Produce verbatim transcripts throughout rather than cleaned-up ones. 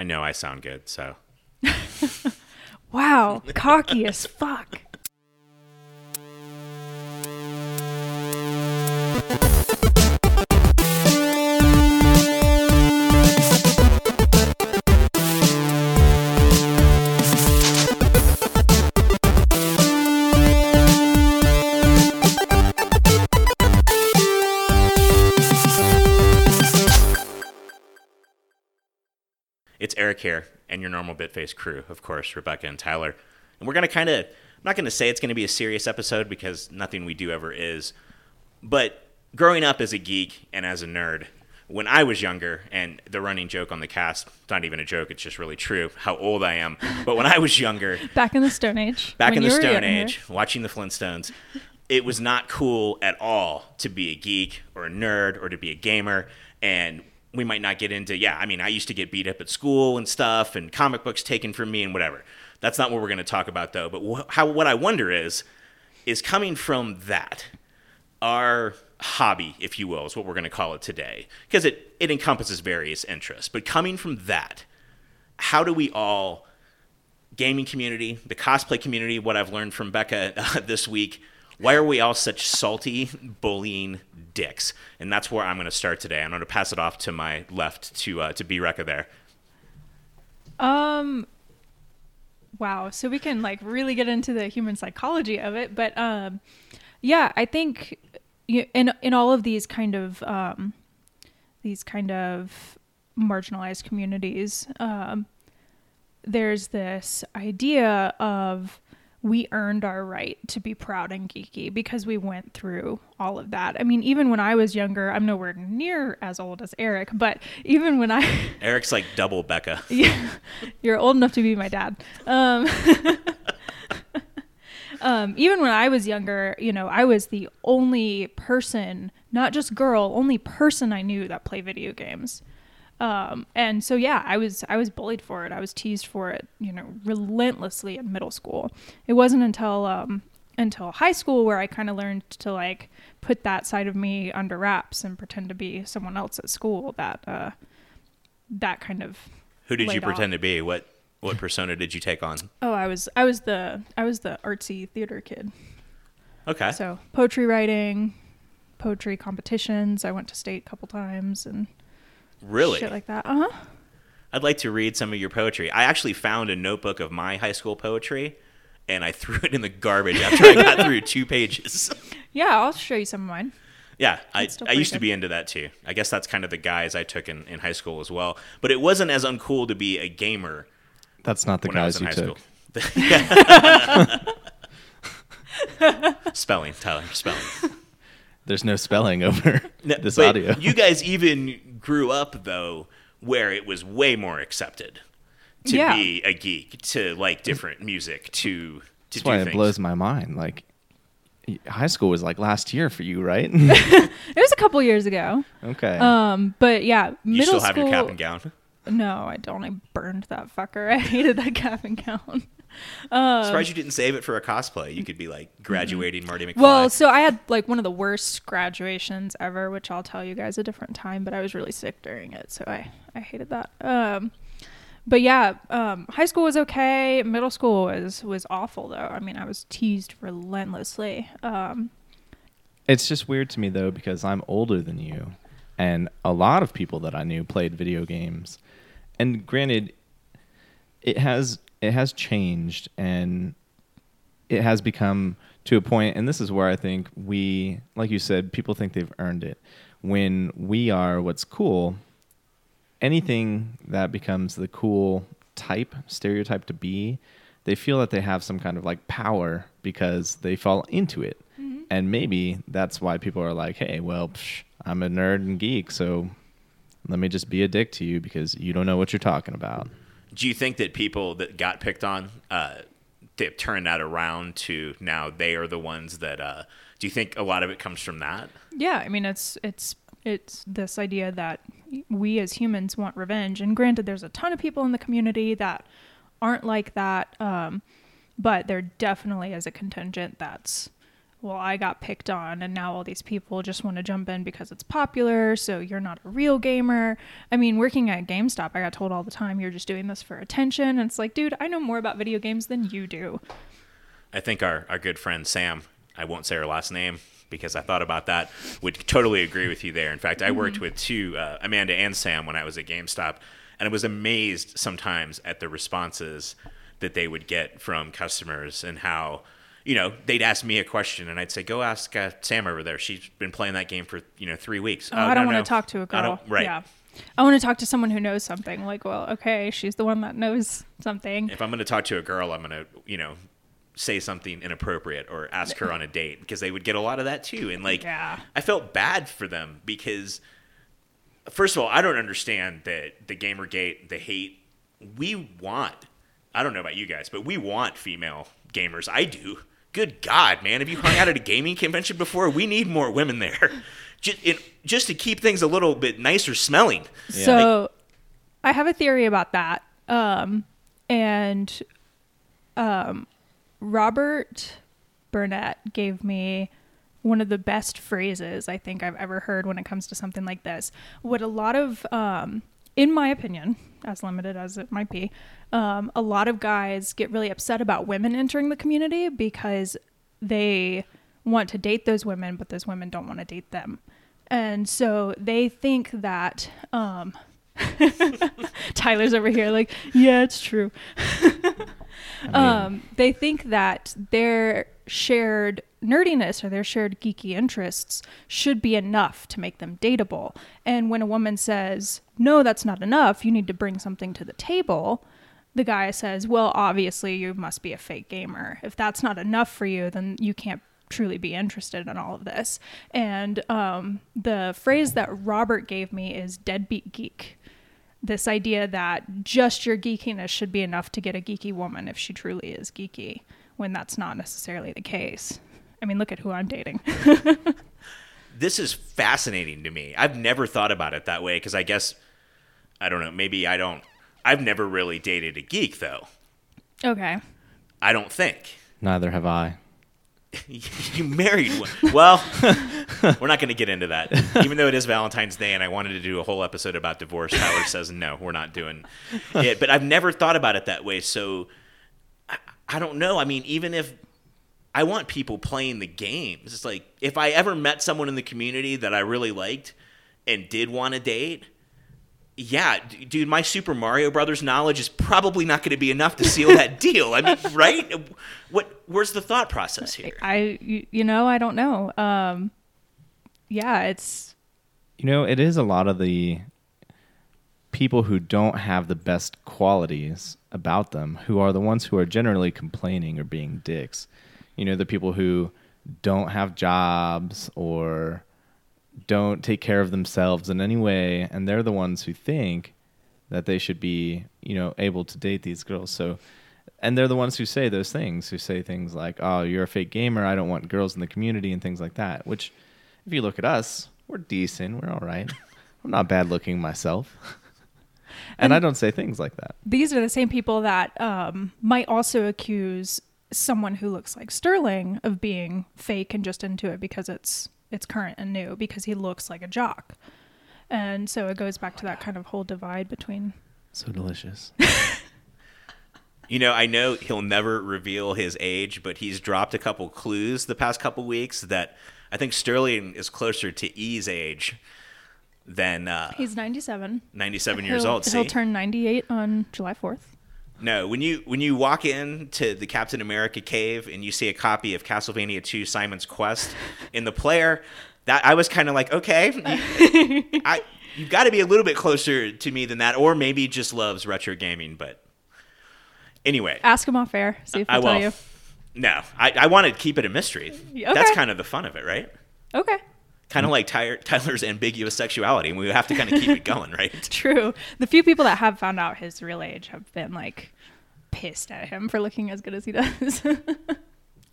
I know I sound good, so. Wow, cocky as fuck. It's Eric here, and your normal BitFace crew, of course, Rebecca and Tyler. And we're going to kind of, I'm not going to say it's going to be a serious episode because nothing we do ever is, but growing up as a geek and as a nerd, when I was younger, and the running joke on the cast, it's not even a joke, it's just really true, how old I am, but when I was younger... back in the Stone Age. Back in the Stone Age, watching the Flintstones, it was not cool at all to be a geek or a nerd or to be a gamer, and... we might not get into, yeah, I mean, I used to get beat up at school and stuff and comic books taken from me and whatever. That's not what we're going to talk about, though. But wh- how what I wonder is, is coming from that, our hobby, if you will, is what we're going to call it today, because it, it encompasses various interests. But coming from that, how do we all, gaming community, the cosplay community, what I've learned from Becca uh, this week, why are we all such salty, bullying dicks? And that's where I'm going to start today. I'm going to pass it off to my left to uh, to B-Recca there. Um, wow. So we can like really get into the human psychology of it. But um, yeah, I think in in all of these kind of um, these kind of marginalized communities, um, there's this idea of we earned our right to be proud and geeky because we went through all of that. I mean, even when I was younger, I'm nowhere near as old as Eric, but even when I... Eric's like double Becca. Yeah, you're old enough to be my dad. Um, um, even when I was younger, you know, I was the only person, not just girl, only person I knew that played video games. Um, and so, yeah, I was, I was bullied for it. I was teased for it, you know, relentlessly in middle school. It wasn't until, um, until high school where I kind of learned to like put that side of me under wraps and pretend to be someone else at school that, uh, that kind of. Who did you pretend to be? What, what persona did you take on? Oh, I was, I was the, I was the artsy theater kid. Okay. So poetry writing, poetry competitions. I went to state a couple times and. Really? Shit like that. Uh huh. I'd like to read some of your poetry. I actually found a notebook of my high school poetry, and I threw it in the garbage after I got through two pages. Yeah, I'll show you some of mine. Yeah, it's I I used good. to be into that too. I guess that's kind of the guise I took in, in high school as well. But it wasn't as uncool to be a gamer. That's not the guise you took. Spelling, Tyler, spelling. There's no spelling over no, this audio. You guys even grew up, though, where it was way more accepted to yeah. be a geek, to like different music, to, to That's do why things. It blows my mind. Like, high school was like last year for you, right? It was a couple years ago. Okay. Um, But yeah, middle You still have school, your cap and gown? No, I don't. I burned that fucker. I hated that cap and gown. Um, surprised you didn't save it for a cosplay. You could be like graduating Marty McFly. Well, so I had like one of the worst graduations ever, which I'll tell you guys a different time, but I was really sick during it, so I, I hated that. Um, but yeah, um, high school was okay. Middle school was, was awful, though. I mean, I was teased relentlessly. Um, it's just weird to me, though, because I'm older than you, and a lot of people that I knew played video games. And granted, it has... It has changed, and it has become to a point, and this is where I think we, like you said, people think they've earned it. When we are what's cool, anything that becomes the cool type, stereotype to be, they feel that they have some kind of like power because they fall into it. Mm-hmm. And maybe that's why people are like, hey, well, psh, I'm a nerd and geek, so let me just be a dick to you because you don't know what you're talking about. Do you think that people that got picked on, uh, they've turned that around to now they are the ones that, uh, do you think a lot of it comes from that? Yeah. I mean, it's, it's, it's this idea that we as humans want revenge. And granted, there's a ton of people in the community that aren't like that. Um, but there definitely is a contingent that's well, I got picked on and now all these people just want to jump in because it's popular, so you're not a real gamer. I mean, working at GameStop, I got told all the time, you're just doing this for attention. And it's like, dude, I know more about video games than you do. I think our, our good friend Sam, I won't say her last name because I thought about that, would totally agree with you there. In fact, I worked mm-hmm. with two, uh, Amanda and Sam, when I was at GameStop, and I was amazed sometimes at the responses that they would get from customers and how, you know, they'd ask me a question and I'd say, go ask uh, Sam over there. She's been playing that game for, you know, three weeks. Oh, oh I don't no, want no. to talk to a girl. Right. Yeah. I want to talk to someone who knows something. Like, well, okay, she's the one that knows something. If I'm going to talk to a girl, I'm going to, you know, say something inappropriate or ask her on a date, because they would get a lot of that too. And like, yeah. I felt bad for them because, first of all, I don't understand that the Gamergate, the hate, we want, I don't know about you guys, but we want female gamers. I do. Good God, man. Have you hung out at a gaming convention before? We need more women there. Just, it, just to keep things a little bit nicer smelling. Yeah. So like, I have a theory about that. Um, and um, Robert Burnett gave me one of the best phrases I think I've ever heard when it comes to something like this. What a lot of, um, in my opinion, as limited as it might be, um, a lot of guys get really upset about women entering the community because they want to date those women, but those women don't want to date them. And so they think that, um, Tyler's over here like, yeah, it's true. um, they think that their shared nerdiness or their shared geeky interests should be enough to make them dateable. And when a woman says, no, that's not enough, you need to bring something to the table, the guy says, well, obviously you must be a fake gamer. If that's not enough for you, then you can't truly be interested in all of this. And um, the phrase that Robert gave me is deadbeat geek. This idea that just your geekiness should be enough to get a geeky woman if she truly is geeky, when that's not necessarily the case. I mean, look at who I'm dating. This is fascinating to me. I've never thought about it that way because I guess, I don't know, maybe I don't, I've never really dated a geek though. Okay. I don't think. Neither have I. You married one. Well, we're not going to get into that. Even though it is Valentine's Day and I wanted to do a whole episode about divorce, Tyler says, no, we're not doing it. But I've never thought about it that way. So I, I don't know. I mean, even if I want people playing the games, it's like if I ever met someone in the community that I really liked and did want to date, yeah, dude, my Super Mario Brothers knowledge is probably not going to be enough to seal that deal. I mean, right? What? Where's the thought process here? I, you know, I don't know. Um, yeah, it's... You know, it is a lot of the people who don't have the best qualities about them who are the ones who are generally complaining or being dicks. You know, the people who don't have jobs or don't take care of themselves in any way, and they're the ones who think that they should be, you know, able to date these girls. So, and they're the ones who say those things, who say things like, oh, you're a fake gamer, I don't want girls in the community, and things like that, which, if you look at us, we're decent, we're all right. I'm not bad looking myself. and, and I don't say things like that. These are the same people that um, might also accuse someone who looks like Sterling of being fake and just into it because it's it's current and new, because he looks like a jock. And so it goes back to that kind of whole divide between... So delicious. You know, I know he'll never reveal his age, but he's dropped a couple clues the past couple weeks that I think Sterling is closer to E's age than... Uh, he's ninety-seven. ninety-seven he'll, years old, he'll see? He'll turn ninety-eight on July fourth. No, when you when you walk in to the Captain America cave and you see a copy of Castlevania two Simon's Quest in the player, that I was kind of like, okay, you, I, you've got to be a little bit closer to me than that, or maybe just loves retro gaming. But anyway, ask him off air. See if I tell you. No, I, I want to keep it a mystery. Okay. That's kind of the fun of it, right? Okay. Kind of like Tyler, Tyler's ambiguous sexuality, and we have to kind of keep it going, right? True. The few people that have found out his real age have been, like, pissed at him for looking as good as he does.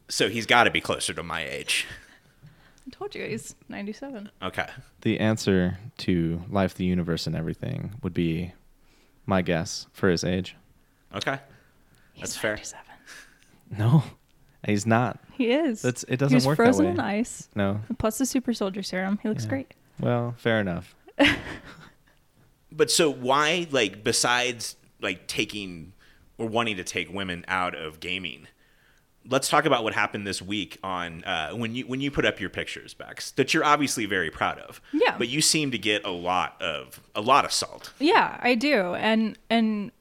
So he's got to be closer to my age. I told you, he's ninety-seven. Okay. The answer to life, the universe, and everything would be my guess for his age. Okay. He's That's fair. ninety-seven. No. He's not. He is. That's, it doesn't work that way. He's frozen in ice. No. Plus the super soldier serum. He looks yeah. great. Well, fair enough. But so why, like, besides, like, taking or wanting to take women out of gaming, let's talk about what happened this week on uh, when you when you put up your pictures, Bex, that you're obviously very proud of. Yeah. But you seem to get a lot of a lot of salt. Yeah, I do, and and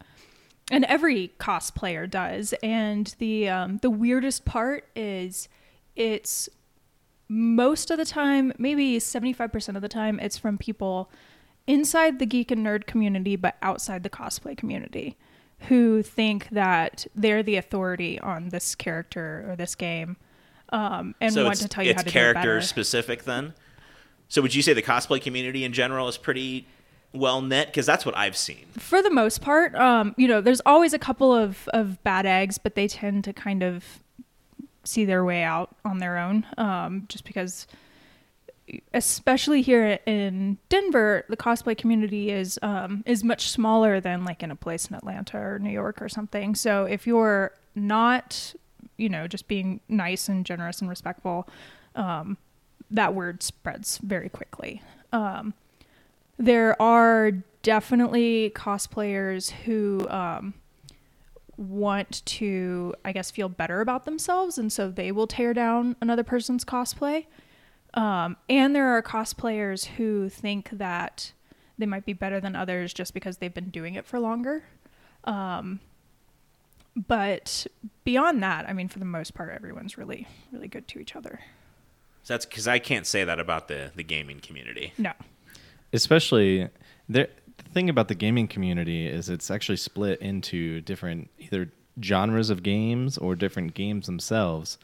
and every cosplayer does. And the um, the weirdest part is, it's most of the time, maybe seventy-five percent of the time, it's from people inside the geek and nerd community, but outside the cosplay community, who think that they're the authority on this character or this game, um, and so want to tell you how to do it better. It's character specific then? So would you say the cosplay community in general is pretty well knit? Because that's what I've seen. For the most part, um, you know, there's always a couple of, of bad eggs, but they tend to kind of see their way out on their own, um, just because, especially here in Denver, the cosplay community is um, is much smaller than like in a place in Atlanta or New York or something. So if you're not, you know, just being nice and generous and respectful, um, that word spreads very quickly. Um, there are definitely cosplayers who um, want to, I guess, feel better about themselves, and so they will tear down another person's cosplay. Um, and there are cosplayers who think that they might be better than others just because they've been doing it for longer. Um, but beyond that, I mean, for the most part, everyone's really, really good to each other. So that's because I can't say that about the, the gaming community. No. Especially, there, the thing about the gaming community is it's actually split into different either genres of games or different games themselves.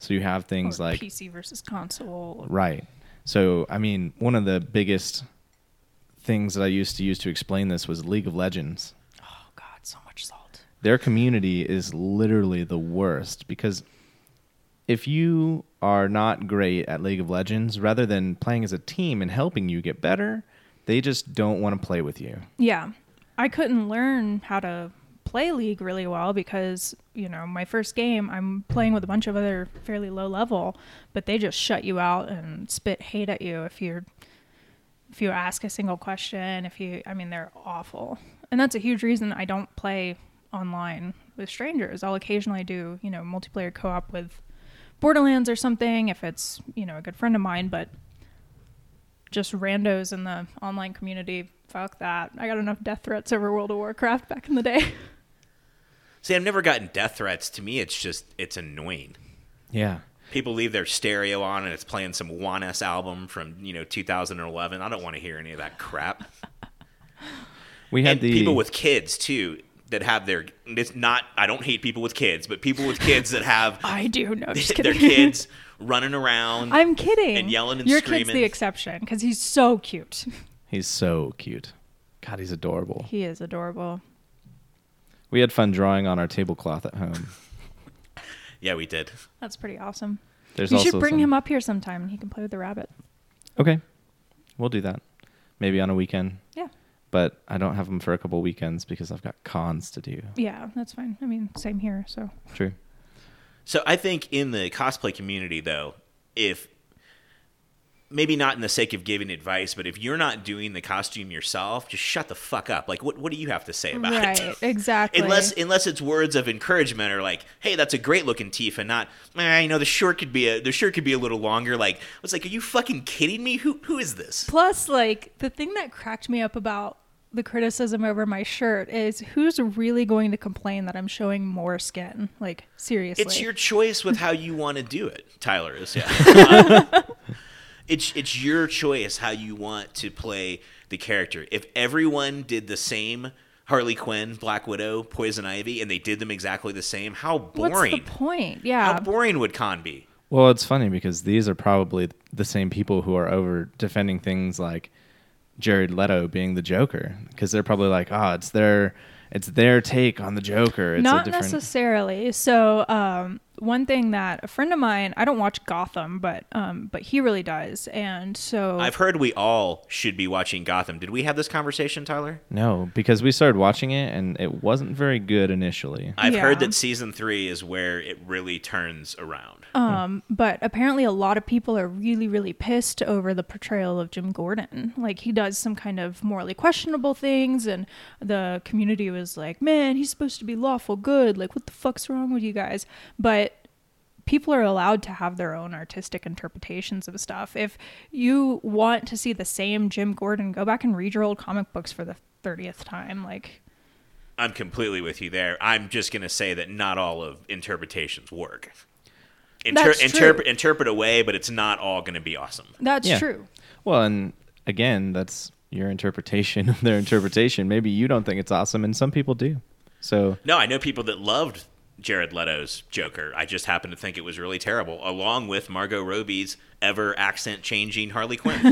So you have things or like P C versus console. Right. So, I mean, one of the biggest things that I used to use to explain this was League of Legends. Oh, God, so much salt. Their community is literally the worst, because if you are not great at League of Legends, rather than playing as a team and helping you get better, they just don't want to play with you. Yeah. I couldn't learn how to play League really well because, you know, my first game I'm playing with a bunch of other fairly low level, but they just shut you out and spit hate at you if you're if you ask a single question. If you I mean, they're awful, and that's a huge reason I don't play online with strangers. I'll occasionally do, you know, multiplayer co-op with Borderlands or something if it's, you know, a good friend of mine, but just randos in the online community, fuck that. I got enough death threats over World of Warcraft back in the day. See, I've never gotten death threats. To me, it's just, it's annoying. Yeah. People leave their stereo on and it's playing some Juanes album from, you know, two thousand eleven. I don't want to hear any of that crap. We had and the... people with kids, too, that have their, it's not, I don't hate people with kids, but people with kids that have I do, no, just their kids running around. I'm kidding. And yelling and Your screaming. Your kid's the exception because he's so cute. He's so cute. God, he's adorable. He is adorable. We had fun drawing on our tablecloth at home. Yeah, we did. That's pretty awesome. There's you should bring some... him up here sometime and he can play with the rabbit. Okay. We'll do that. Maybe on a weekend. Yeah. But I don't have him for a couple weekends because I've got cons to do. Yeah, that's fine. I mean, same here, so. True. So I think in the cosplay community, though, if... maybe not in the sake of giving advice, but if you're not doing the costume yourself, just shut the fuck up. Like, what what do you have to say about right, it? Right, exactly. Unless unless it's words of encouragement or like, hey, that's a great looking Tifa, not, eh, you know, the shirt could be a the shirt could be a little longer. Like, it's like, are you fucking kidding me? Who who is this? Plus, like, the thing that cracked me up about the criticism over my shirt is who's really going to complain that I'm showing more skin? Like, seriously. It's your choice with how you want to do it, Tyler is. Yeah. It's it's your choice how you want to play the character. If everyone did the same Harley Quinn, Black Widow, Poison Ivy, and they did them exactly the same, how boring. What's the point? Yeah. How boring would con be? Well, it's funny because these are probably the same people who are over defending things like Jared Leto being the Joker, because they're probably like, oh, it's their it's their take on the Joker. It's Not a different... necessarily. So um, one thing that a friend of mine, I don't watch Gotham, but um, but he really does, and so I've heard we all should be watching Gotham. Did we have this conversation, Tyler? No, because we started watching it, and it wasn't very good initially. I've yeah. heard that season three is where it really turns around. Um, hmm. But apparently a lot of people are really, really pissed over the portrayal of Jim Gordon. Like, he does some kind of morally questionable things, and the community was like, man, he's supposed to be lawful good. Like, what the fuck's wrong with you guys? But people are allowed to have their own artistic interpretations of stuff. If you want to see the same Jim Gordon, go back and read your old comic books for the thirtieth time. Like, I'm completely with you there. I'm just going to say that not all of interpretations work. Inter- That's true. Interp- interpret away, but it's not all going to be awesome. That's yeah. true. Well, and again, that's your interpretation of their interpretation. Maybe you don't think it's awesome, and some people do. So no, I know people that loved Jared Leto's Joker. I just happen to think it was really terrible, along with Margot Robbie's ever accent changing Harley Quinn.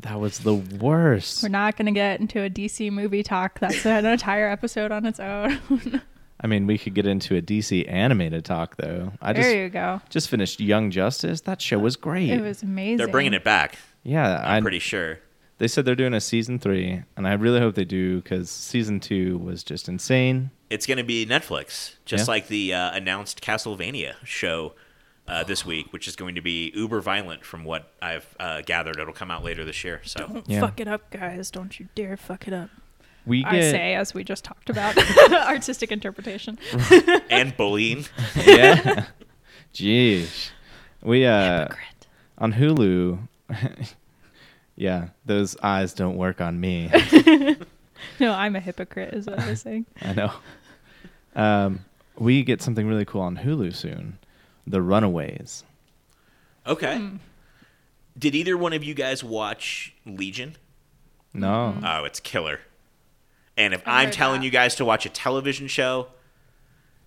That was the worst. We're not going to get into a D C movie talk. That's an entire episode on its own. I mean, we could get into a D C animated talk, though. I there just, you go. Just finished Young Justice. That show was great. It was amazing. They're bringing it back. Yeah, I'm I, pretty sure. They said they're doing a season three, and I really hope they do, because season two was just insane. It's going to be Netflix, just yeah. like the uh, announced Castlevania show uh, this week, which is going to be uber violent from what I've uh, gathered. It'll come out later this year. So Don't yeah. fuck it up, guys. Don't you dare fuck it up. We I get... say, as we just talked about, artistic interpretation. And bullying. Yeah. Jeez. We, uh, Hypocrite. On Hulu... Yeah, those eyes don't work on me. No, I'm a hypocrite is what I was saying. I know. Um, we get something really cool on Hulu soon. The Runaways. Okay. Mm. Did either one of you guys watch Legion? No. Oh, it's killer. And if I I'm telling that. you guys to watch a television show...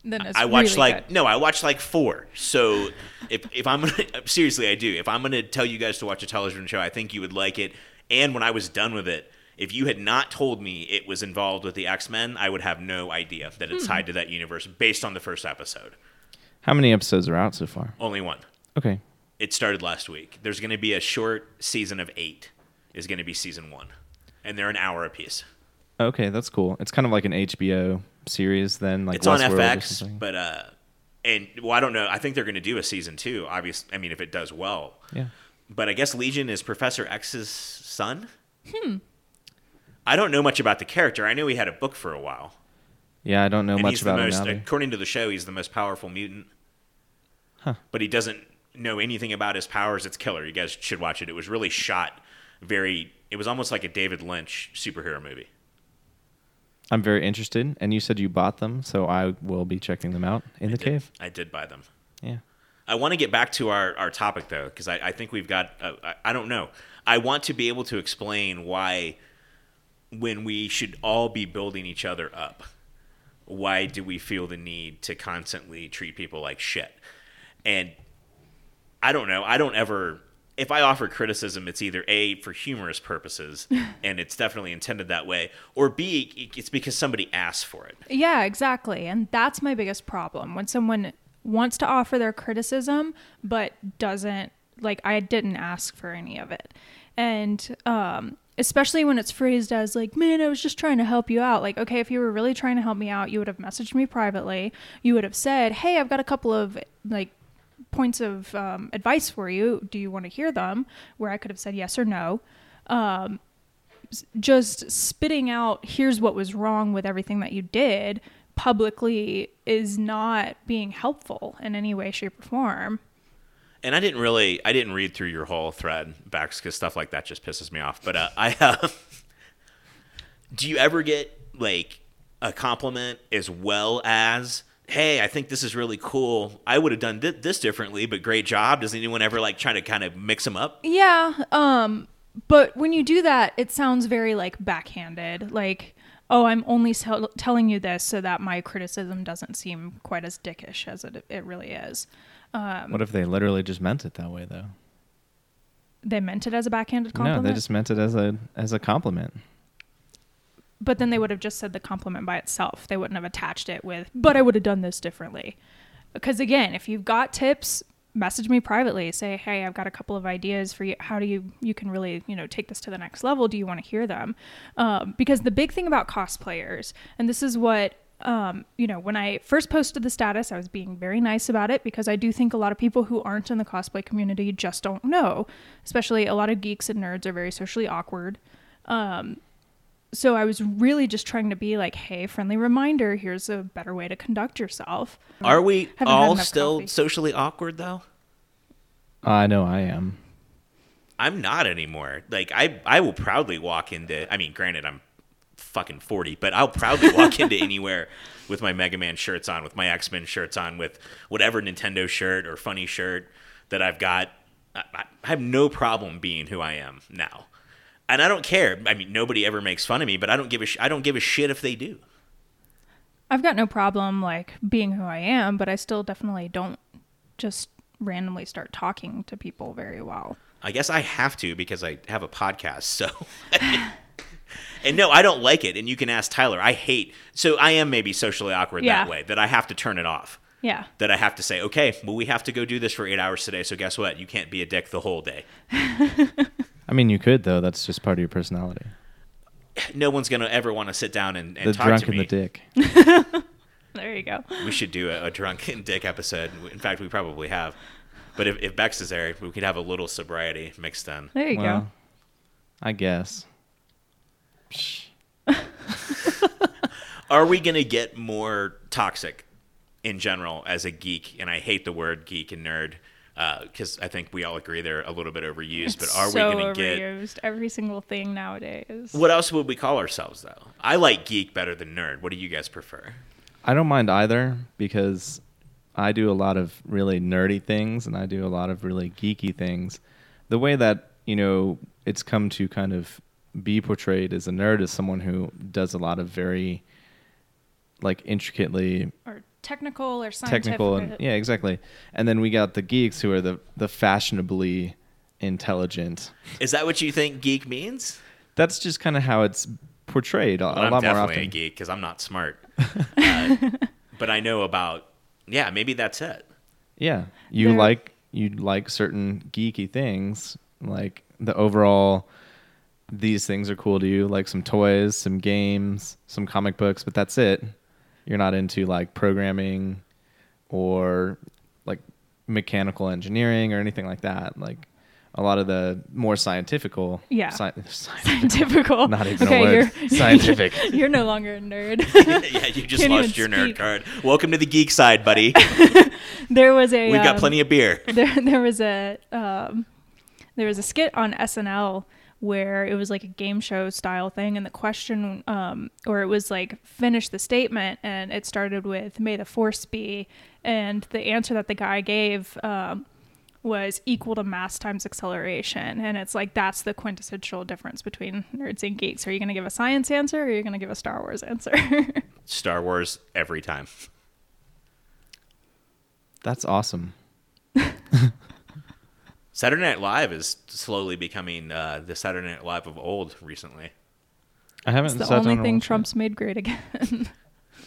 Then it's I watched really like good. no, I watched like four. So if if I'm gonna seriously, I do. If I'm gonna tell you guys to watch a television show, I think you would like it. And when I was done with it, if you had not told me it was involved with the X-Men, I would have no idea that it's mm. tied to that universe based on the first episode. How many episodes are out so far? Only one. Okay. It started last week. There's gonna be a short season of eight. Is gonna be season one, and they're an hour apiece. Okay, that's cool. It's kind of like an H B O series then, like it's West on World F X, but uh and well I don't know, I think they're going to do a season two, obviously. I mean, if it does well. Yeah, but I guess Legion is Professor X's son. hmm I don't know much about the character. I know he had a book for a while. Yeah, I don't know and much about most, him according to the show. He's the most powerful mutant, huh but he doesn't know anything about his powers. It's killer. You guys should watch it. It was really shot very it was almost like a David Lynch superhero movie. I'm very interested, and you said you bought them, so I will be checking them out in I the did, cave. I did buy them. Yeah. I want to get back to our, our topic, though, because I, I think we've got... Uh, I, I don't know. I want to be able to explain why, when we should all be building each other up, why do we feel the need to constantly treat people like shit? And I don't know. I don't ever... If I offer criticism, it's either A, for humorous purposes, and it's definitely intended that way, or B, it's because somebody asks for it. Yeah, exactly. And that's my biggest problem. When someone wants to offer their criticism, but doesn't, like, I didn't ask for any of it. And um, especially when it's phrased as like, man, I was just trying to help you out. Like, okay, if you were really trying to help me out, you would have messaged me privately. You would have said, hey, I've got a couple of, like, points of um, advice for you. Do you want to hear them? Where I could have said yes or no. Um, just spitting out, here's what was wrong with everything that you did publicly is not being helpful in any way, shape, or form. And I didn't really, I didn't read through your whole thread back because stuff like that just pisses me off. But uh, I, uh, do you ever get like a compliment as well as, hey, I think this is really cool. I would have done th- this differently, but great job. Does anyone ever like try to kind of mix them up? Yeah. Um, but when you do that, it sounds very like backhanded. Like, oh, I'm only so- telling you this so that my criticism doesn't seem quite as dickish as it, it really is. Um, what if they literally just meant it that way, though? They meant it as a backhanded compliment? No, they just meant it as a as a compliment. But then they would have just said the compliment by itself. They wouldn't have attached it with, but I would have done this differently. Because again, if you've got tips, message me privately. Say, hey, I've got a couple of ideas for you. How do you, you can really, you know, take this to the next level? Do you want to hear them? Um, because the big thing about cosplayers, and this is what, um, you know, when I first posted the status, I was being very nice about it because I do think a lot of people who aren't in the cosplay community just don't know, especially a lot of geeks and nerds are very socially awkward. Um, so I was really just trying to be like, hey, friendly reminder, here's a better way to conduct yourself. Are we all still coffee. socially awkward though? I uh, know I am. I'm not anymore. Like I, I will proudly walk into, I mean, granted I'm fucking forty, but I'll proudly walk into anywhere with my Mega Man shirts on, with my X-Men shirts on, with whatever Nintendo shirt or funny shirt that I've got. I, I have no problem being who I am now. And I don't care. I mean, nobody ever makes fun of me, but I don't give a sh- I don't give a shit if they do. I've got no problem like being who I am, but I still definitely don't just randomly start talking to people very well. I guess I have to because I have a podcast. So, and no, I don't like it. And you can ask Tyler. I hate. So I am maybe socially awkward yeah. that way. That I have to turn it off. Yeah. That I have to say, okay, well, we have to go do this for eight hours today. So guess what? You can't be a dick the whole day. I mean, you could, though. That's just part of your personality. No one's going to ever want to sit down and, and talk to me. The drunk and the dick. There you go. We should do a, a drunk and dick episode. In fact, we probably have. But if, if Bex is there, we could have a little sobriety mixed in. There you well, go. I guess. Are we going to get more toxic in general as a geek? And I hate the word geek and nerd. Because uh, I think we all agree they're a little bit overused, it's but are so we going to get overused every single thing nowadays? What else would we call ourselves though? I like geek better than nerd. What do you guys prefer? I don't mind either because I do a lot of really nerdy things and I do a lot of really geeky things. The way that you know it's come to kind of be portrayed as a nerd is someone who does a lot of very like intricately art. Technical or scientific. Technical and, yeah, exactly. And then we got the geeks who are the, the fashionably intelligent. Is that what you think geek means? That's just kind of how it's portrayed a, well, a lot more often. I'm definitely a geek because I'm not smart. uh, but I know about, yeah, maybe that's it. Yeah. You They're... like you like certain geeky things, like the overall, these things are cool to you, like some toys, some games, some comic books, but that's it. You're not into like programming or like mechanical engineering or anything like that. Like a lot of the more scientifical. Yeah. Sci- scientifical. Not even okay, a word. You're, scientific. You're no longer a nerd. Yeah, you just lost your speak. Nerd card. Welcome to the geek side, buddy. There was a. We've um, got plenty of beer. There, there was a, um, there was a skit on S N L. Where it was like a game show style thing. And the question, um, or it was like, finish the statement. And it started with, may the force be. And the answer that the guy gave um, was equal to mass times acceleration. And it's like, that's the quintessential difference between nerds and geeks. Are you going to give a science answer or are you going to give a Star Wars answer? Star Wars every time. That's awesome. Saturday Night Live is slowly becoming uh, the Saturday Night Live of old recently. I haven't. It's the only thing Trump's made great again.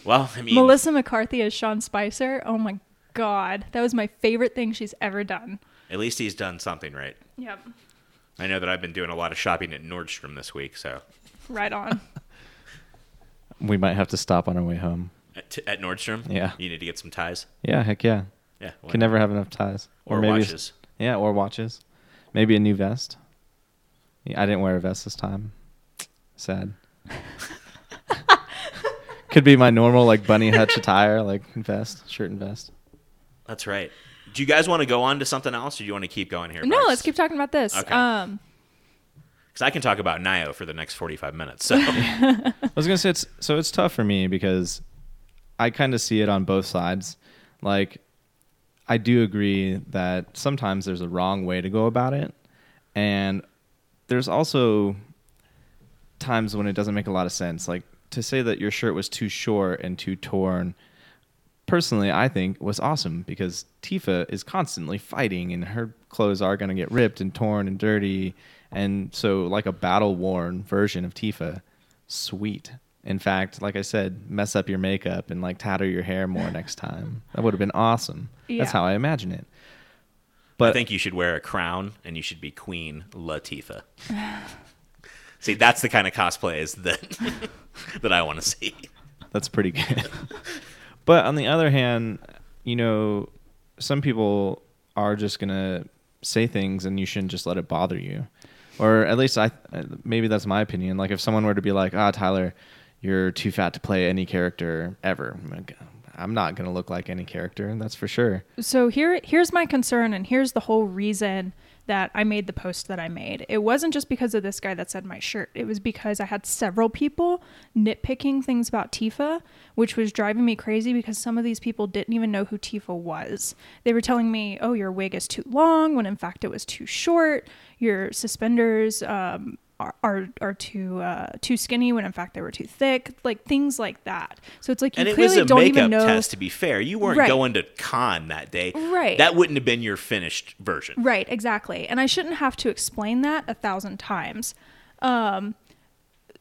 Well, I mean, Melissa McCarthy as Sean Spicer. Oh my God, that was my favorite thing she's ever done. At least he's done something right. Yep. I know that I've been doing a lot of shopping at Nordstrom this week, so. Right on. We might have to stop on our way home. At, t- at Nordstrom? Yeah. You need to get some ties. Yeah, heck yeah. Yeah. Well, can never have enough ties or, or maybe watches. Yeah, or watches. Maybe a new vest. Yeah, I didn't wear a vest this time. Sad. Could be my normal like bunny hutch attire, like vest, shirt and vest. That's right. Do you guys want to go on to something else or do you want to keep going here? No, Bryce? Let's keep talking about this. Okay. Um, because I can talk about Nioh for the next forty-five minutes. So. I was going to say, it's so it's tough for me because I kind of see it on both sides. Like, I do agree that sometimes there's a wrong way to go about it. And there's also times when it doesn't make a lot of sense. Like to say that your shirt was too short and too torn, personally, I think was awesome because Tifa is constantly fighting and her clothes are going to get ripped and torn and dirty. And so like a battle worn version of Tifa, sweet. In fact, like I said, mess up your makeup and like tatter your hair more next time. That would have been awesome. Yeah. That's how I imagine it. But I think you should wear a crown and you should be Queen Latifah. See, that's the kind of cosplays that that I want to see. That's pretty good. But on the other hand, you know, some people are just going to say things and you shouldn't just let it bother you. Or at least I maybe that's my opinion. Like if someone were to be like, "Ah, oh, Tyler, you're too fat to play any character ever." I'm, like, I'm not going to look like any character, that's for sure. So here here's my concern, and here's the whole reason that I made the post that I made. It wasn't just because of this guy that said my shirt. It was because I had several people nitpicking things about Tifa, which was driving me crazy because some of these people didn't even know who Tifa was. They were telling me, oh, your wig is too long, when in fact it was too short. Your suspenders um, are, are are too uh, too skinny, when in fact they were too thick. Like things like that. So it's like you and clearly don't even know. And it was a makeup test, to be fair. You weren't right. going to con that day. Right. That wouldn't have been your finished version. Right, exactly. And I shouldn't have to explain that a thousand times. Um,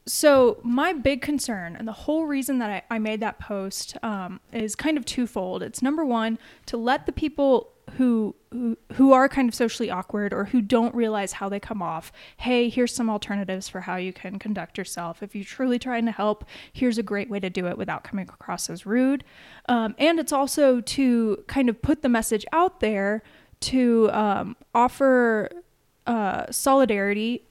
so my big concern, and the whole reason that I, I made that post, um, is kind of twofold. It's number one, to let the people who who who are kind of socially awkward or who don't realize how they come off, hey, here's some alternatives for how you can conduct yourself. If you're truly trying to help, here's a great way to do it without coming across as rude. Um, and it's also to kind of put the message out there to um, offer uh, solidarity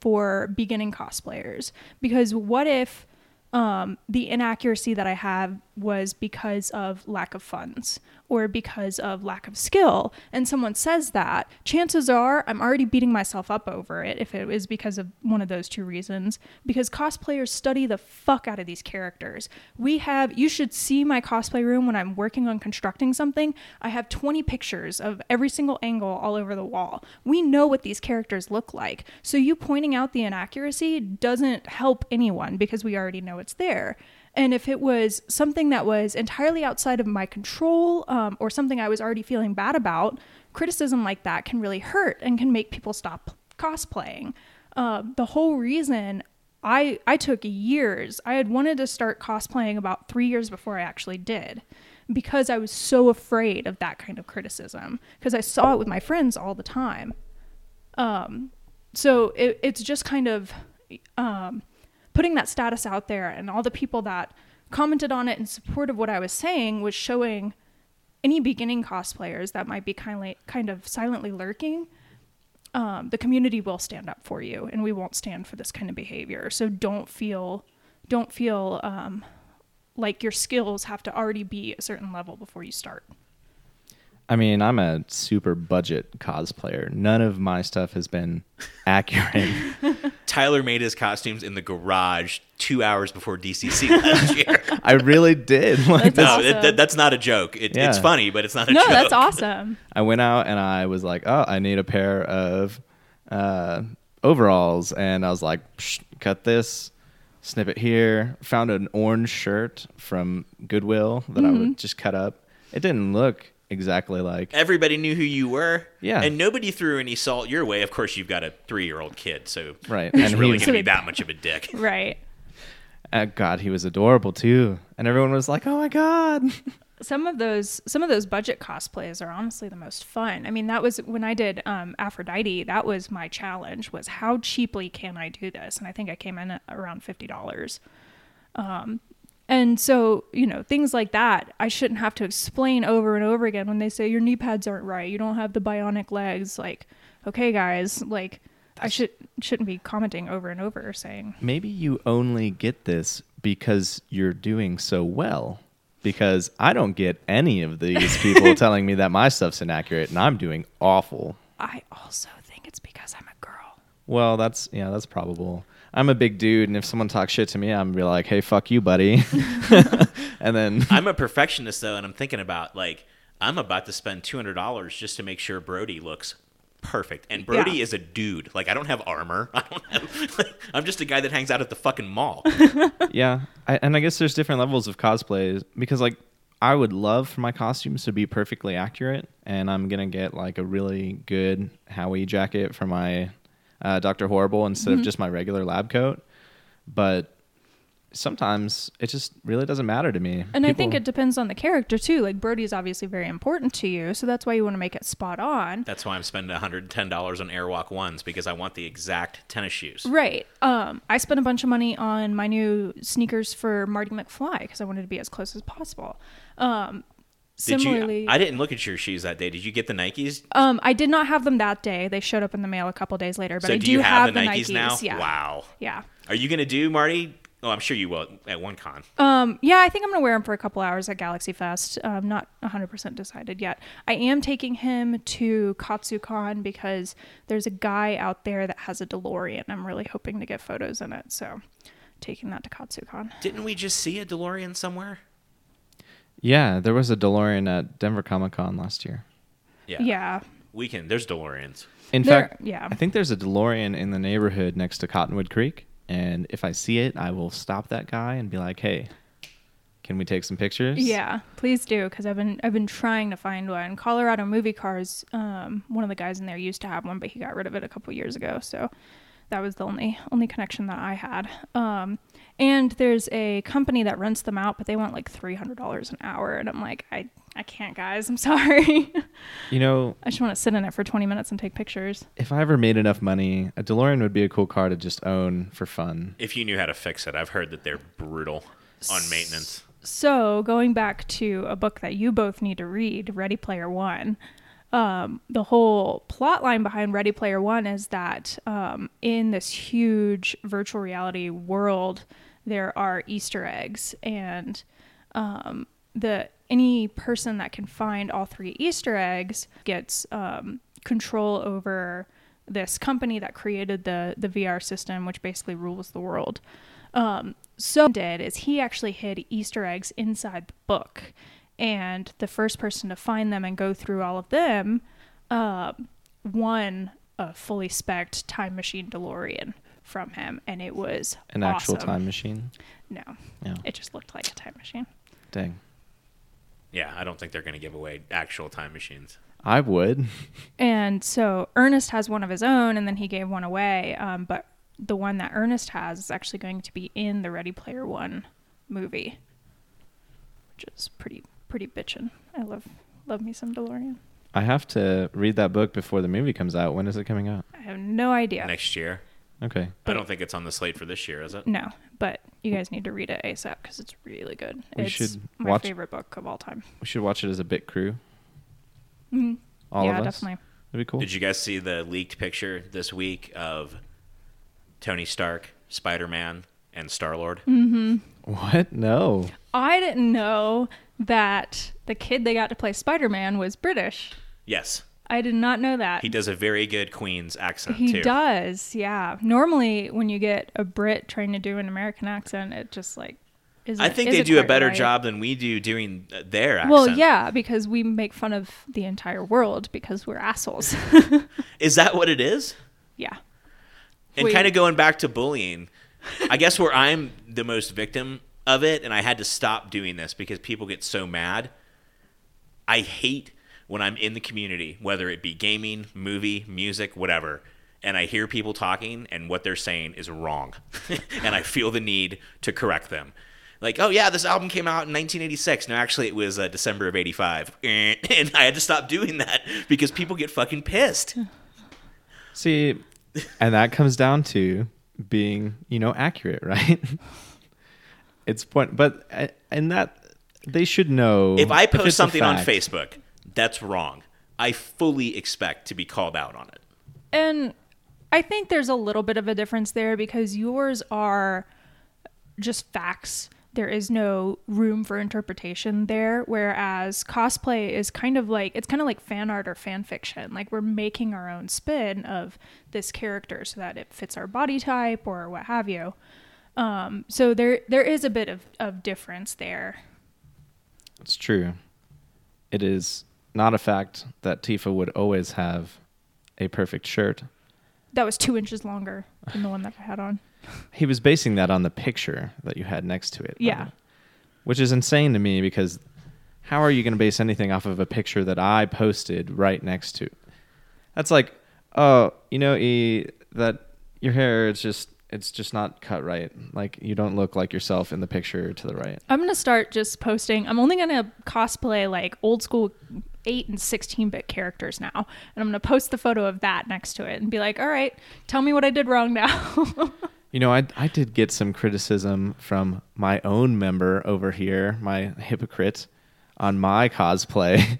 for beginning cosplayers. Because what if um, the inaccuracy that I have was because of lack of funds or because of lack of skill, and someone says that, chances are I'm already beating myself up over it if it is because of one of those two reasons, because cosplayers study the fuck out of these characters. We have, you should see my cosplay room when I'm working on constructing something. I have twenty pictures of every single angle all over the wall. We know what these characters look like. So you pointing out the inaccuracy doesn't help anyone because we already know it's there. And if it was something that was entirely outside of my control, um, or something I was already feeling bad about, criticism like that can really hurt and can make people stop cosplaying. Uh, the whole reason I, I took years, I had wanted to start cosplaying about three years before I actually did, because I was so afraid of that kind of criticism, because I saw it with my friends all the time. Um, so it, it's just kind of... Um, putting that status out there, and all the people that commented on it in support of what I was saying was showing any beginning cosplayers that might be kindly, kind of silently lurking, um, the community will stand up for you, and we won't stand for this kind of behavior. So don't feel, don't feel um, like your skills have to already be a certain level before you start. I mean, I'm a super budget cosplayer. None of my stuff has been accurate. Tyler made his costumes in the garage two hours before D C C last year. I really did. Like, that's, no, awesome. it, that, that's not a joke. It, yeah. It's funny, but it's not a no, joke. No, that's awesome. I went out and I was like, oh, I need a pair of uh, overalls. And I was like, cut this, snip it here. Found an orange shirt from Goodwill that mm-hmm. I would just cut up. It didn't look... exactly like everybody knew who you were, yeah, and nobody threw any salt your way. Of course, you've got a three-year-old kid, so right, and really gonna be that much of a dick, right? Uh, God, he was adorable too, and everyone was like, "Oh my God!" Some of those, some of those budget cosplays are honestly the most fun. I mean, that was when I did um, Aphrodite. That was my challenge: was how cheaply can I do this? And I think I came in at around fifty dollars. Um, And so, you know, things like that, I shouldn't have to explain over and over again when they say your knee pads aren't right, you don't have the bionic legs. Like, okay, guys, like I should, shouldn't be commenting over and over saying. Maybe you only get this because you're doing so well, because I don't get any of these people telling me that my stuff's inaccurate and I'm doing awful. I also think it's because I'm a girl. Well, that's, yeah, that's probable. I'm a big dude, and if someone talks shit to me, I'm going to be like, hey, fuck you, buddy. And then I'm a perfectionist, though, and I'm thinking about, like, I'm about to spend two hundred dollars just to make sure Brody looks perfect. And Brody yeah. is a dude. Like, I don't have armor. I don't have, like, I'm just a guy that hangs out at the fucking mall. Yeah. I, and I guess there's different levels of cosplays, because, like, I would love for my costumes to be perfectly accurate, and I'm going to get, like, a really good Howie jacket for my... Uh, Doctor Horrible instead mm-hmm. of just my regular lab coat. But sometimes it just really doesn't matter to me. And People... I think it depends on the character too. Like Brody is obviously very important to you, so that's why you want to make it spot on. That's why I'm spending one hundred ten dollars on Airwalk ones, because I want the exact tennis shoes. Right. Um, I spent a bunch of money on my new sneakers for Marty McFly because I wanted to be as close as possible. Um, Did Similarly, you, I didn't look at your shoes that day. Did you get the Nikes? Um, I did not have them that day. They showed up in the mail a couple days later. But so I do, do you have, have the, the Nikes, Nikes now? Yeah. Wow. Yeah. Are you gonna do Marty? Oh, I'm sure you will at one con. Um, yeah, I think I'm gonna wear them for a couple hours at Galaxy Fest. I'm not one hundred percent decided yet. I am taking him to Katsucon because there's a guy out there that has a DeLorean. I'm really hoping to get photos in it. So, taking that to Katsucon. Didn't we just see a DeLorean somewhere? Yeah, there was a DeLorean at Denver Comic Con last year. Yeah. Yeah. Weekend, there's DeLoreans. In there, fact, yeah. I think there's a DeLorean in the neighborhood next to Cottonwood Creek, and if I see it, I will stop that guy and be like, "Hey, can we take some pictures?" Yeah, please do, because I've been I've been trying to find one. Colorado Movie Cars, um, one of the guys in there used to have one, but he got rid of it a couple years ago, so that was the only only connection that I had. Um, and there's a company that rents them out, but they want like three hundred dollars an hour. And I'm like, I, I can't, guys. I'm sorry. You know, I just want to sit in it for twenty minutes and take pictures. If I ever made enough money, a DeLorean would be a cool car to just own for fun. If you knew how to fix it. I've heard that they're brutal on maintenance. So going back to a book that you both need to read, Ready Player One. Um, the whole plot line behind Ready Player One is that um, in this huge virtual reality world, there are Easter eggs, and um, the any person that can find all three Easter eggs gets um, control over this company that created the the V R system, which basically rules the world. Um, so did is he actually hid Easter eggs inside the book. And the first person to find them and go through all of them uh, won a fully spec'd time machine DeLorean from him. And it was An awesome. actual time machine? No. Yeah. It just looked like a time machine. Dang. Yeah, I don't think they're going to give away actual time machines. I would. And so Ernest has one of his own, and then he gave one away. Um, but the one that Ernest has is actually going to be in the Ready Player One movie, which is pretty... pretty bitchin'. I love love me some DeLorean. I have to read that book before the movie comes out. When is it coming out? I have no idea. Next year. Okay. But I don't think it's on the slate for this year, is it? No, but you guys need to read it ASAP because it's really good. We it's should my watch, favorite book of all time. We should watch it as a bit crew. Mm-hmm. All yeah, of us. Yeah, definitely. That'd be cool. Did you guys see the leaked picture this week of Tony Stark, Spider-Man, and Star-Lord? Mm-hmm. What? No. I didn't know that the kid they got to play Spider-Man was British. Yes. I did not know that. He does a very good Queen's accent, he too. He does, yeah. Normally, when you get a Brit trying to do an American accent, it just, like, isn't I think they do a better right? job than we do doing their accent. Well, yeah, because we make fun of the entire world because we're assholes. Is that what it is? Yeah. And we, kind of going back to bullying, I guess where I'm the most victim of it, and I had to stop doing this because people get so mad. I hate when I'm in the community, whether it be gaming, movie, music, whatever, and I hear people talking and what they're saying is wrong. And I feel the need to correct them. Like, oh yeah, this album came out in nineteen eighty-six. No, actually it was uh, December of eighty-five. And I had to stop doing that because people get fucking pissed. See, and that comes down to being, you know, accurate, right? It's point, but and that they should know. If I post if something on Facebook, that's wrong. I fully expect to be called out on it. And I think there's a little bit of a difference there because yours are just facts. There is no room for interpretation there, whereas cosplay is kind of like, it's kind of like fan art or fan fiction. Like we're making our own spin of this character so that it fits our body type or what have you. Um, so there, there is a bit of, of difference there. It's true. It is not a fact that Tifa would always have a perfect shirt. That was two inches longer than the one that I had on. He was basing that on the picture that you had next to it. Yeah. Right? Which is insane to me because how are you going to base anything off of a picture that I posted right next to? That's like, oh, you know, E, that your hair is just it's just not cut right. Like, you don't look like yourself in the picture to the right. I'm going to start just posting. I'm only going to cosplay like old school eight and sixteen bit characters now. And I'm going to post the photo of that next to it and be like, all right, tell me what I did wrong now. You know, I I did get some criticism from my own member over here, my hypocrite, on my cosplay.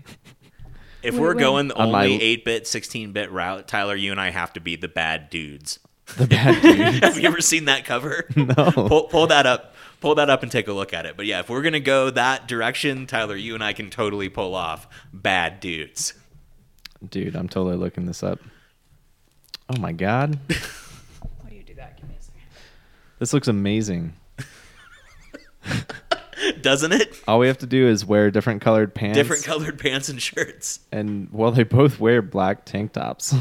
If wait, we're wait. going the on only eight bit, sixteen bit route, Tyler, you and I have to be the bad dudes. The bad dudes. Have you ever seen that cover? No. Pull, pull that up. Pull that up and take a look at it. But yeah, if we're going to go that direction, Tyler, you and I can totally pull off bad dudes. Dude, I'm totally looking this up. Oh my God. Why do you do that? Give me a second. This looks amazing. Doesn't it? All we have to do is wear different colored pants. Different colored pants and shirts. And, well, they both wear black tank tops.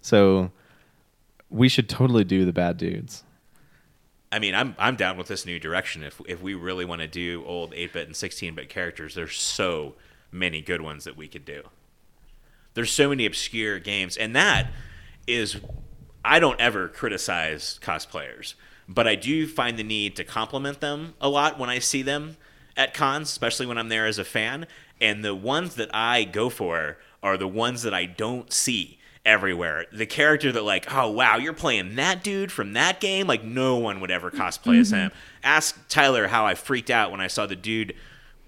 So we should totally do the bad dudes. I mean, I'm I'm down with this new direction. If if we really want to do old eight-bit and sixteen-bit characters, there's so many good ones that we could do. There's so many obscure games. And that is, I don't ever criticize cosplayers, but I do find the need to compliment them a lot when I see them at cons, especially when I'm there as a fan. And the ones that I go for are the ones that I don't see everywhere. The character that, like, oh wow, you're playing that dude from that game, like no one would ever cosplay mm-hmm. as him. Ask Tyler how I freaked out when I saw the dude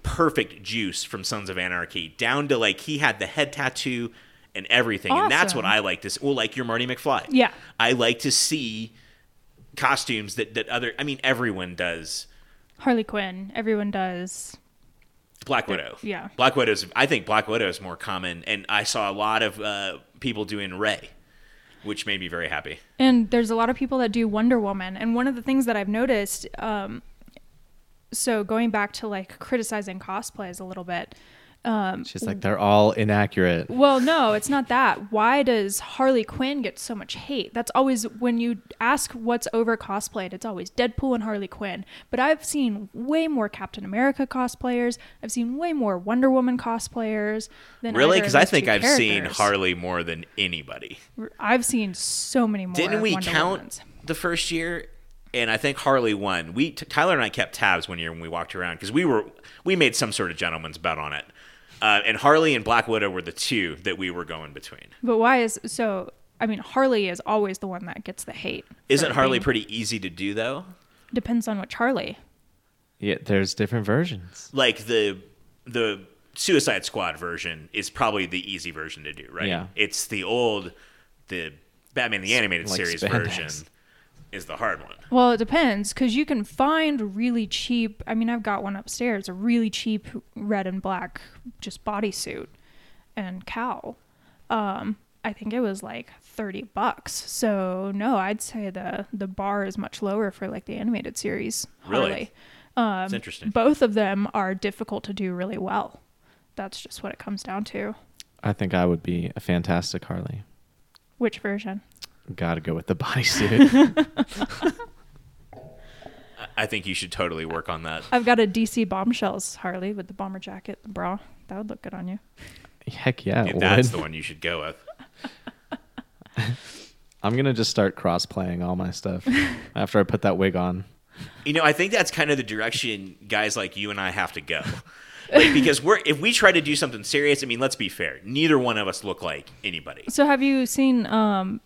Perfect Juice from Sons of Anarchy, down to like he had the head tattoo and everything. Awesome. And that's what I like to see. Well, like your Marty McFly. Yeah, I like to see costumes that that other, I mean, everyone does. Harley Quinn, everyone does. Black Widow. Yeah. Black Widow's, I think Black Widow is more common, and I saw a lot of uh, people doing Rey, which made me very happy. And there's a lot of people that do Wonder Woman, and one of the things that I've noticed, um, so going back to like criticizing cosplays a little bit. Um, She's like, they're all inaccurate. Well, no, it's not that. Why does Harley Quinn get so much hate? That's always when you ask what's over cosplayed, it's always Deadpool and Harley Quinn. But I've seen way more Captain America cosplayers. I've seen way more Wonder Woman cosplayers than really, because I think I've characters. seen Harley more than anybody. I've seen so many more. Didn't we Wonder count Womans. The first year? And I think Harley won. We t- Tyler and I kept tabs one year when we walked around because we were we made some sort of gentleman's bet on it. Uh, and Harley and Black Widow were the two that we were going between. But why is so? I mean, Harley is always the one that gets the hate. Isn't Harley being pretty easy to do though? Depends on which Harley. Yeah, there's different versions. Like the the Suicide Squad version is probably the easy version to do, right? Yeah. It's the old the Batman the Animated like Series spandex. version is the hard one. Well, it depends, because you can find really cheap, I mean, I've got one upstairs, a really cheap red and black just bodysuit and cowl. Um, I think it was like thirty bucks. So no, I'd say the, the bar is much lower for like the animated series. Really? Harley. Um, That's interesting. Both of them are difficult to do really well. That's just what it comes down to. I think I would be a fantastic Harley. Which version? Gotta go with the bodysuit. I think you should totally work on that. I've got a D C Bombshells Harley with the bomber jacket, the bra. That would look good on you. Heck yeah. Dude, that's the one you should go with. I'm going to just start cross-playing all my stuff after I put that wig on. You know, I think that's kind of the direction guys like you and I have to go. Like, because we're if we try to do something serious, I mean, let's be fair. Neither one of us look like anybody. So have you seen... Um,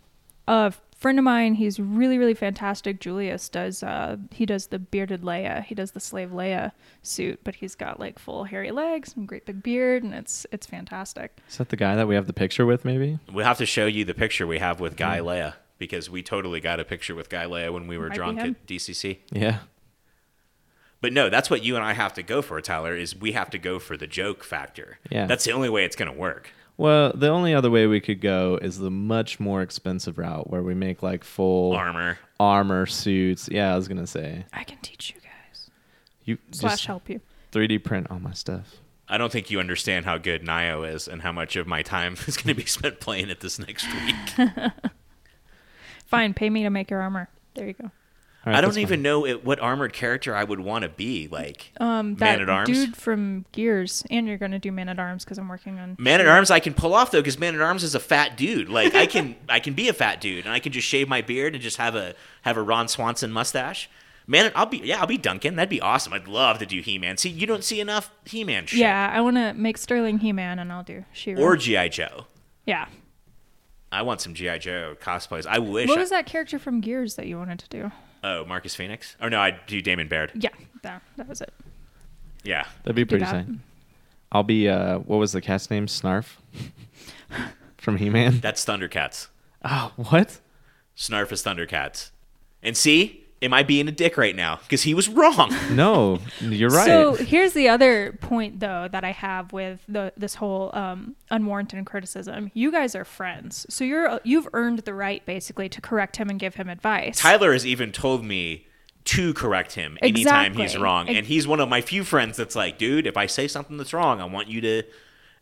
A friend of mine, he's really, really fantastic. Julius does, uh, he does the bearded Leia. He does the slave Leia suit, but he's got like full hairy legs and great big beard, and it's it's fantastic. Is that the guy that we have the picture with, maybe? We'll have to show you the picture we have with Guy Leia, because we totally got a picture with Guy Leia when we were Might drunk at D C C. Yeah. But no, that's what you and I have to go for, Tyler, is we have to go for the joke factor. Yeah. That's the only way it's going to work. Well, the only other way we could go is the much more expensive route where we make like full armor, armor suits. Yeah, I was going to say. I can teach you guys. You Slash help you. three D print all my stuff. I don't think you understand how good Nioh is and how much of my time is going to be spent playing it this next week. Fine, pay me to make your armor. There you go. Right, I don't even fine. know it, what armored character I would want to be, like um, Man at Arms. That dude from Gears, and you're going to do Man at Arms because I'm working on... Man at Arms I can pull off, though, because Man at Arms is a fat dude. Like, I can I can be a fat dude, and I can just shave my beard and just have a have a Ron Swanson mustache. Man, I'll be... Yeah, I'll be Duncan. That'd be awesome. I'd love to do He-Man. See, you don't see enough He-Man shit. Yeah, I want to make Sterling He-Man, and I'll do She-Ra. Or G I. Joe. Yeah. I want some G I. Joe cosplays. I wish... What I... was that character from Gears that you wanted to do? Oh, Marcus Phoenix? Oh, no, I'd do Damon Baird. Yeah, that, that was it. Yeah. That'd be pretty sane. I'll be, uh, what was the cat's name? Snarf? From He-Man? That's Thundercats. Oh, what? Snarf is Thundercats. And see, am I being a dick right now? Because he was wrong. No, you're right. So here's the other point, though, that I have with the this whole um, unwarranted criticism. You guys are friends, so you're you've earned the right, basically, to correct him and give him advice. Tyler has even told me to correct him anytime exactly. he's wrong, and he's one of my few friends that's like, dude, if I say something that's wrong, I want you to.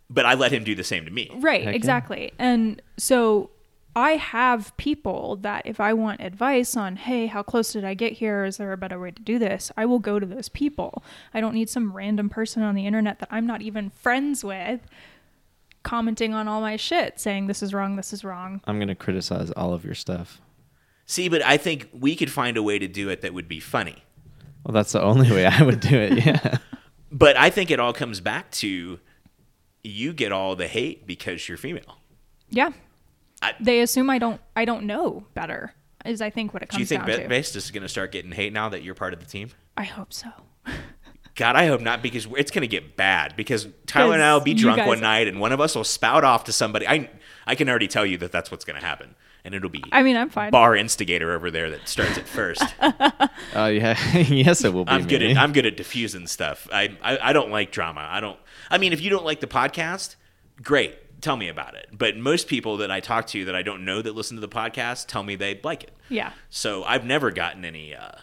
But I let him do the same to me. Right, Heck exactly, yeah. And so. I have people that if I want advice on, hey, how close did I get here? Is there a better way to do this? I will go to those people. I don't need some random person on the internet that I'm not even friends with commenting on all my shit, saying this is wrong, this is wrong. I'm going to criticize all of your stuff. See, but I think we could find a way to do it that would be funny. Well, that's the only way I would do it, yeah. But I think it all comes back to you get all the hate because you're female. Yeah. I, they assume I don't I don't know better, is I think what it comes down to. Do you think BitFace is going to start getting hate now that you're part of the team? I hope so. God, I hope not, because it's going to get bad, because Tyler and I will be drunk one night and one of us will spout off to somebody. I, I can already tell you that that's what's going to happen, and it'll be I mean, I'm fine. Bar instigator over there that starts it first. Oh, uh, yeah. Yes, it will be I'm me. Good at, I'm good at diffusing stuff. I, I I don't like drama. I don't. I mean, if you don't like the podcast, great. Tell me about it. But most people that I talk to that I don't know that listen to the podcast tell me they like it. Yeah. So I've never gotten any. Uh,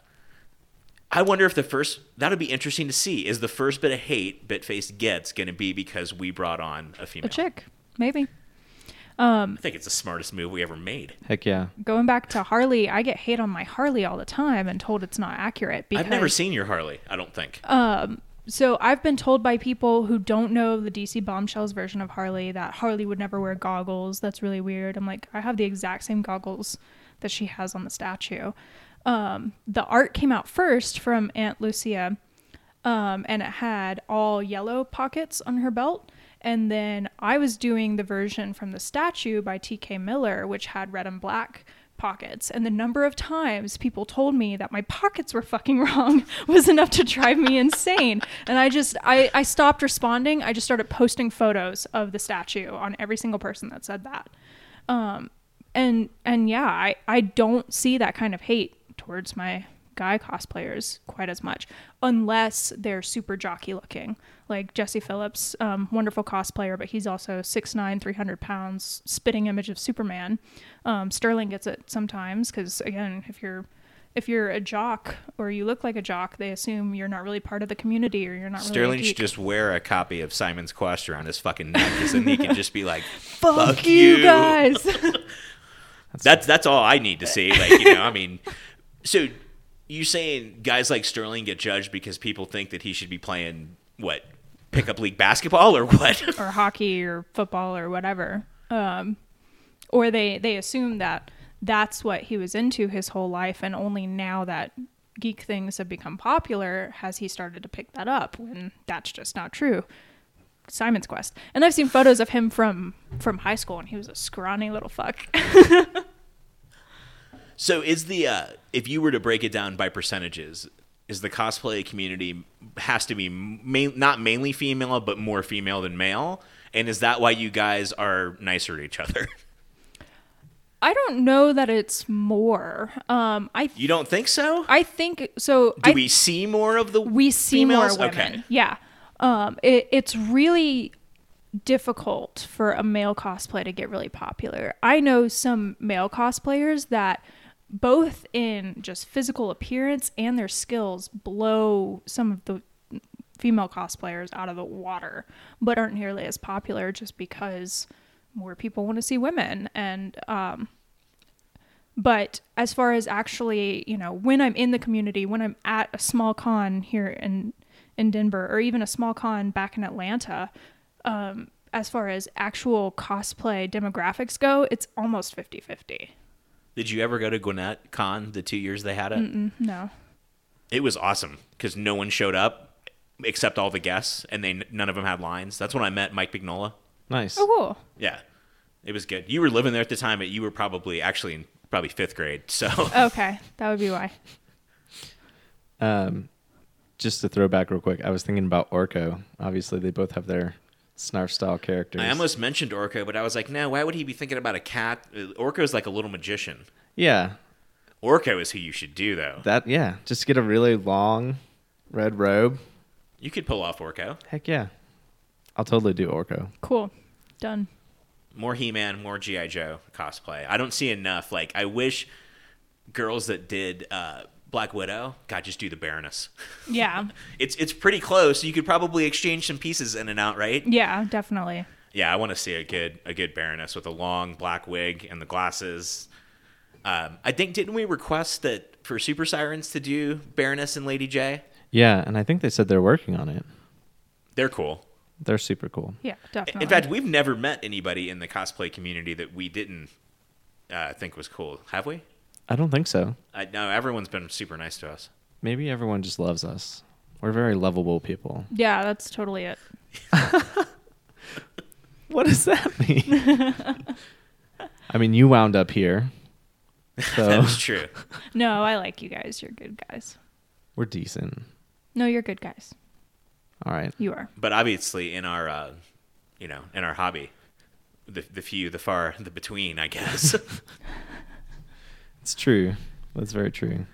I wonder if the first, that'll be interesting to see, is the first bit of hate BitFace gets going to be because we brought on a female. A chick, maybe. Um, I think it's the smartest move we ever made. Heck yeah. Going back to Harley, I get hate on my Harley all the time and told it's not accurate. Because, I've never seen your Harley, I don't think. Um. So I've been told by people who don't know the D C Bombshells version of Harley that Harley would never wear goggles. That's really weird. I'm like, I have the exact same goggles that she has on the statue. Um, the art came out first from Aunt Lucia, um, and it had all yellow pockets on her belt. And then I was doing the version from the statue by T K Miller, which had red and black pockets, and the number of times people told me that my pockets were fucking wrong was enough to drive me insane. And I just I, I stopped responding. I just started posting photos of the statue on every single person that said that. Um, and and yeah, I, I don't see that kind of hate towards my guy cosplayers quite as much, unless they're super jockey looking, like Jesse Phillips, um wonderful cosplayer, but he's also six nine, three hundred pounds, spitting image of Superman. um Sterling gets it sometimes because, again, if you're if you're a jock or you look like a jock, they assume you're not really part of the community or you're not Sterling really Sterling should just wear a copy of Simon's Quest around his fucking neck because then he can just be like, fuck, fuck you, you guys. that's that's, that's all I need to see, like, you know. I mean, so you saying guys like Sterling get judged because people think that he should be playing, what, pickup league basketball or what? Or hockey or football or whatever. Um, or they, they assume that that's what he was into his whole life, and only now that geek things have become popular has he started to pick that up, when that's just not true. Simon's Quest. And I've seen photos of him from, from high school, and he was a scrawny little fuck. So is the, uh, if you were to break it down by percentages, is the cosplay community has to be main, not mainly female, but more female than male? And is that why you guys are nicer to each other? I don't know that it's more. Um, I th- You don't think so? I think so. Do I, we see more of the we see females? More women. Okay. Yeah. Um, it, it's really difficult for a male cosplay to get really popular. I know some male cosplayers that, both in just physical appearance and their skills, blow some of the female cosplayers out of the water, but aren't nearly as popular just because more people want to see women. And um, But as far as actually, you know, when I'm in the community, when I'm at a small con here in in Denver, or even a small con back in Atlanta, um, as far as actual cosplay demographics go, it's almost fifty-fifty. Did you ever go to Gwinnett Con the two years they had it? Mm-mm, no. It was awesome because no one showed up except all the guests, and they none of them had lines. That's when I met Mike Mignola. Nice. Oh, cool. Yeah. It was good. You were living there at the time, but you were probably actually in probably fifth grade. So okay, that would be why. Um, just to throw back real quick, I was thinking about Orko. Obviously, they both have their Snarf style characters. I almost mentioned Orko, but I was like, no, why would he be thinking about a cat? Orko's like a little magician. Yeah. Orko is who you should do, though. That yeah, just get a really long red robe. You could pull off Orko. Heck yeah, I'll totally do Orko. Cool, done. More He-Man, more G I. Joe cosplay. I don't see enough. Like, I wish girls that did uh, Black Widow, God, just do the Baroness. Yeah. it's it's pretty close. You could probably exchange some pieces in and out, right? Yeah, definitely. Yeah, I want to see a good a good Baroness with a long black wig and the glasses. Um, I think, didn't we request that for Super Sirens to do Baroness and Lady J? Yeah, and I think they said they're working on it. They're cool. They're super cool. Yeah, definitely. In fact, we've never met anybody in the cosplay community that we didn't uh, think was cool. Have we? I don't think so. I, no, everyone's been super nice to us. Maybe everyone just loves us. We're very lovable people. Yeah, that's totally it. What does that mean? I mean, you wound up here. So. That's true. No, I like you guys. You're good guys. We're decent. No, you're good guys. All right. You are. But obviously in our, uh, you know, in our hobby, the the few, the far, the between, I guess. It's true. That's very true.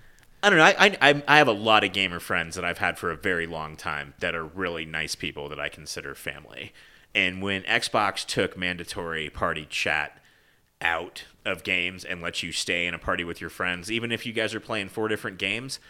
I don't know. I, I I have a lot of gamer friends that I've had for a very long time that are really nice people that I consider family. And when Xbox took mandatory party chat out of games and let you stay in a party with your friends, even if you guys are playing four different games,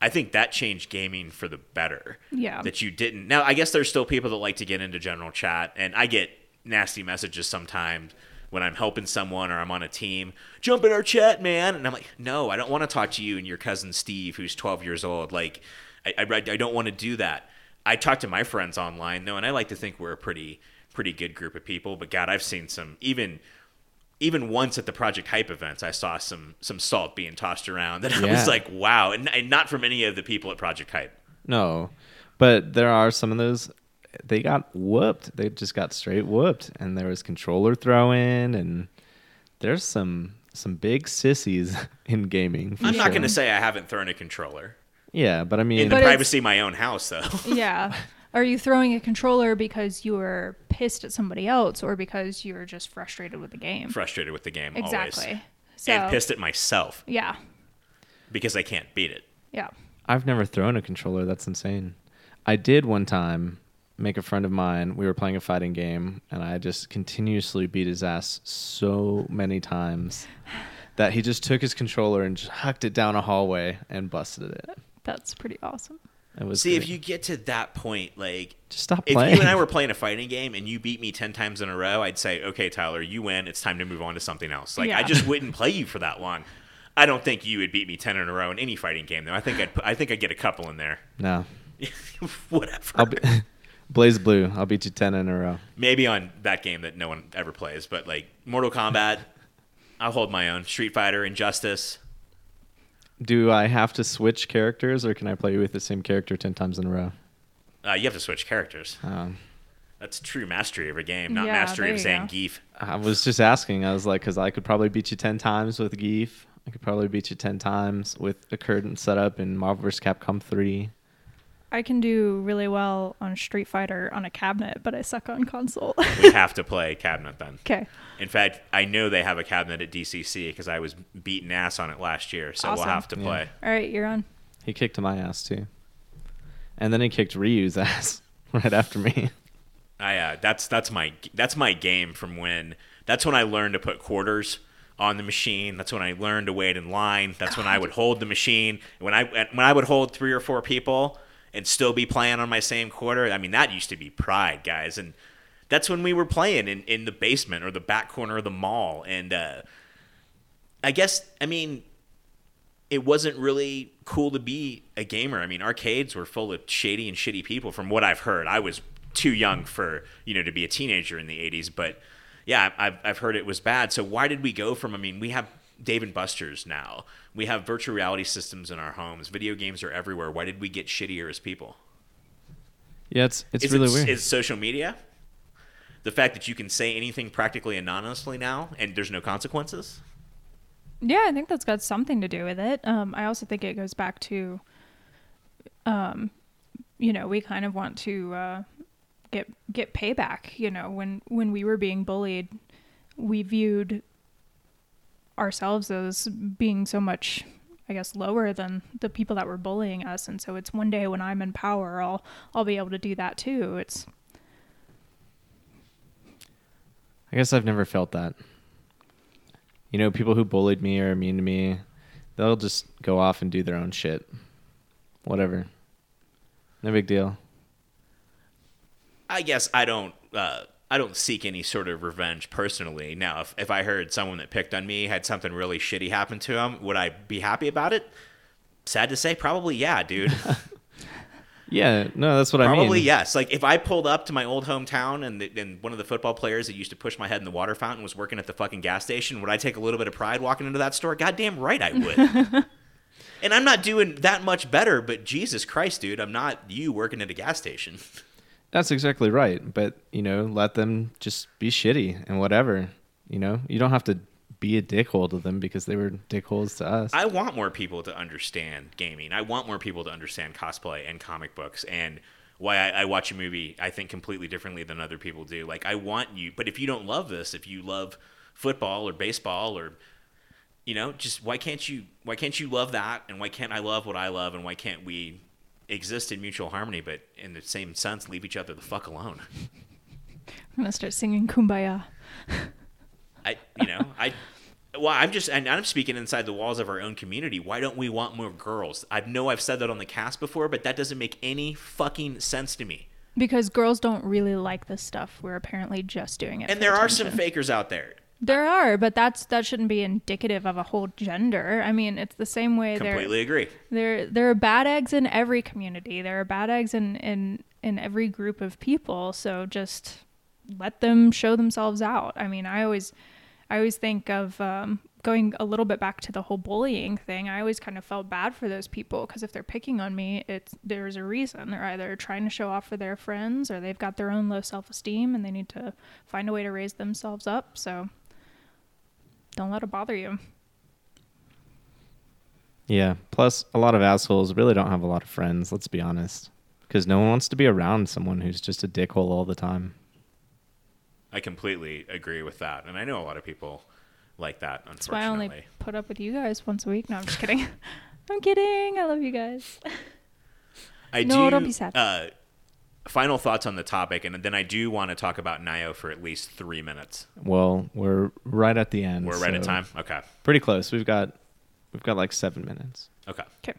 I think that changed gaming for the better. Yeah. That you didn't. Now, I guess there's still people that like to get into general chat, and I get nasty messages sometimes when I'm helping someone or I'm on a team. Jump in our chat, man. And I'm like, no, I don't want to talk to you and your cousin Steve, who's twelve years old. Like, I, I, I don't want to do that. I talk to my friends online, though, and I like to think we're a pretty pretty good group of people. But, God, I've seen some even... Even once at the Project Hype events, I saw some some salt being tossed around, and I yeah. was like, "Wow!" And, and not from any of the people at Project Hype. No, but there are some of those. They got whooped. They just got straight whooped, and there was controller throwing, and there's some some big sissies in gaming. I'm sure. Not going to say I haven't thrown a controller. Yeah, but I mean, in the privacy of my own house, though. Yeah. Are you throwing a controller because you were pissed at somebody else or because you were just frustrated with the game? Frustrated with the game, exactly. Always. So, and pissed at myself. Yeah. Because I can't beat it. Yeah. I've never thrown a controller. That's insane. I did one time make a friend of mine. We were playing a fighting game, and I just continuously beat his ass so many times that he just took his controller and just hucked it down a hallway and busted it. That's pretty awesome. See, great. If you get to that point, like, just stop playing. If you and I were playing a fighting game and you beat me ten times in a row, I'd say, okay, Tyler, you win. It's time to move on to something else. Like, yeah. I just wouldn't play you for that long. I don't think you would beat me ten in a row in any fighting game, though. I think I'd, I think I'd get a couple in there. No. Whatever. I'll be, Blaze Blue, I'll beat you ten in a row. Maybe on that game that no one ever plays, but, like, Mortal Kombat, I'll hold my own. Street Fighter, Injustice. Do I have to switch characters, or can I play with the same character ten times in a row? Uh, you have to switch characters. Um, That's true mastery of a game, not yeah, mastery of Zangief. Go. I was just asking. I was like, because I could probably beat you ten times with Geef. I could probably beat you ten times with a current setup in Marvel versus. Capcom three. I can do really well on Street Fighter on a cabinet, but I suck on console. We have to play cabinet then. Okay. In fact, I know they have a cabinet at D C C because I was beating ass on it last year, so awesome. We'll have to play. Yeah. All right, you're on. He kicked my ass too, and then he kicked Ryu's ass right after me. I uh, that's that's my that's my game from when that's when I learned to put quarters on the machine. That's when I learned to wait in line. That's God. When I would hold the machine when I when I would hold three or four people. And still be playing on my same quarter. I mean, that used to be pride, guys. And that's when we were playing in, in the basement or the back corner of the mall. And uh, I guess, I mean, it wasn't really cool to be a gamer. I mean, arcades were full of shady and shitty people from what I've heard. I was too young for, you know, to be a teenager in the eighties, but yeah, I've, I've heard it was bad. So why did we go from, I mean, we have Dave and Buster's now. We have virtual reality systems in our homes. Video games are everywhere. Why did we get shittier as people? Yeah, it's it's is really it, weird. Is social media? The fact that you can say anything practically anonymously now and there's no consequences? Yeah, I think that's got something to do with it. Um, I also think it goes back to, um, you know, we kind of want to uh, get get payback. You know, when, when we were being bullied, we viewed ourselves as being so much, I guess, lower than the people that were bullying us. And so it's one day when I'm in power, I'll I'll be able to do that too. It's. I guess I've never felt that. You know, people who bullied me or are mean to me, they'll just go off and do their own shit. Whatever. No big deal. I guess I don't uh, I don't seek any sort of revenge personally. Now, if, if I heard someone that picked on me had something really shitty happen to them, would I be happy about it? Sad to say, probably yeah, dude. Yeah, no, that's what Probably I mean. Probably, yes. Like, if I pulled up to my old hometown and the, and one of the football players that used to push my head in the water fountain was working at the fucking gas station, would I take a little bit of pride walking into that store? Goddamn right I would. And I'm not doing that much better, but Jesus Christ, dude, I'm not you working at a gas station. That's exactly right. But, you know, let them just be shitty and whatever. You know, you don't have to be a dickhole to them because they were dickholes to us. I want more people to understand gaming. I want more people to understand cosplay and comic books and why I, I watch a movie, I think, completely differently than other people do. Like, I want you, but if you don't love this, if you love football or baseball or, you know, just why can't you, why can't you love that? And why can't I love what I love? And why can't we exist in mutual harmony, but in the same sense, leave each other the fuck alone? I'm going to start singing Kumbaya. I, you know, I, well, I'm just, and I'm speaking inside the walls of our own community. Why don't we want more girls? I know I've said that on the cast before, but that doesn't make any fucking sense to me. Because girls don't really like this stuff. We're apparently just doing it. And there are some fakers out there. There are, but that's, that shouldn't be indicative of a whole gender. I mean, it's the same way. Completely agree. There, there are bad eggs in every community. There are bad eggs in, in, in every group of people. So just let them show themselves out. I mean, I always, I always think of um, going a little bit back to the whole bullying thing. I always kind of felt bad for those people because if they're picking on me, it's there's a reason. They're either trying to show off for their friends or they've got their own low self-esteem and they need to find a way to raise themselves up. So don't let it bother you. Yeah. Plus, a lot of assholes really don't have a lot of friends, let's be honest, because no one wants to be around someone who's just a dickhole all the time. I completely agree with that. And I know a lot of people like that, unfortunately. That's why I only put up with you guys once a week. No, I'm just kidding. I'm kidding. I love you guys. I no, do, don't be sad. Uh, final thoughts on the topic, and then I do want to talk about Nioh for at least three minutes. Well, we're right at the end. We're so right at time? Okay. Pretty close. We've got we've got like seven minutes. Okay. Okay.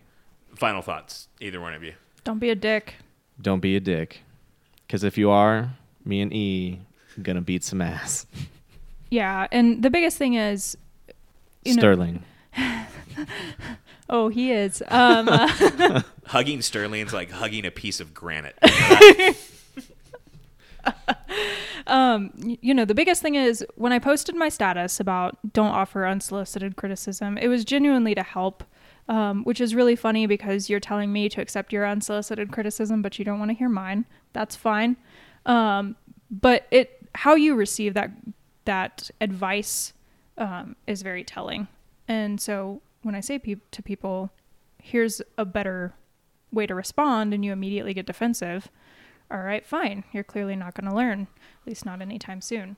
Final thoughts, either one of you. Don't be a dick. Don't be a dick. Because if you are, me and E... gonna beat some ass. Yeah, and the biggest thing is you Sterling. Know, oh, he is. Um, uh, hugging Sterling's like hugging a piece of granite. um, you know, the biggest thing is when I posted my status about don't offer unsolicited criticism, it was genuinely to help. Um, which is really funny because you're telling me to accept your unsolicited criticism, but you don't want to hear mine. That's fine. Um, but it. How you receive that that advice um, is very telling. And so when I say pe- to people, here's a better way to respond, and you immediately get defensive, all right, fine. You're clearly not going to learn, at least not anytime soon.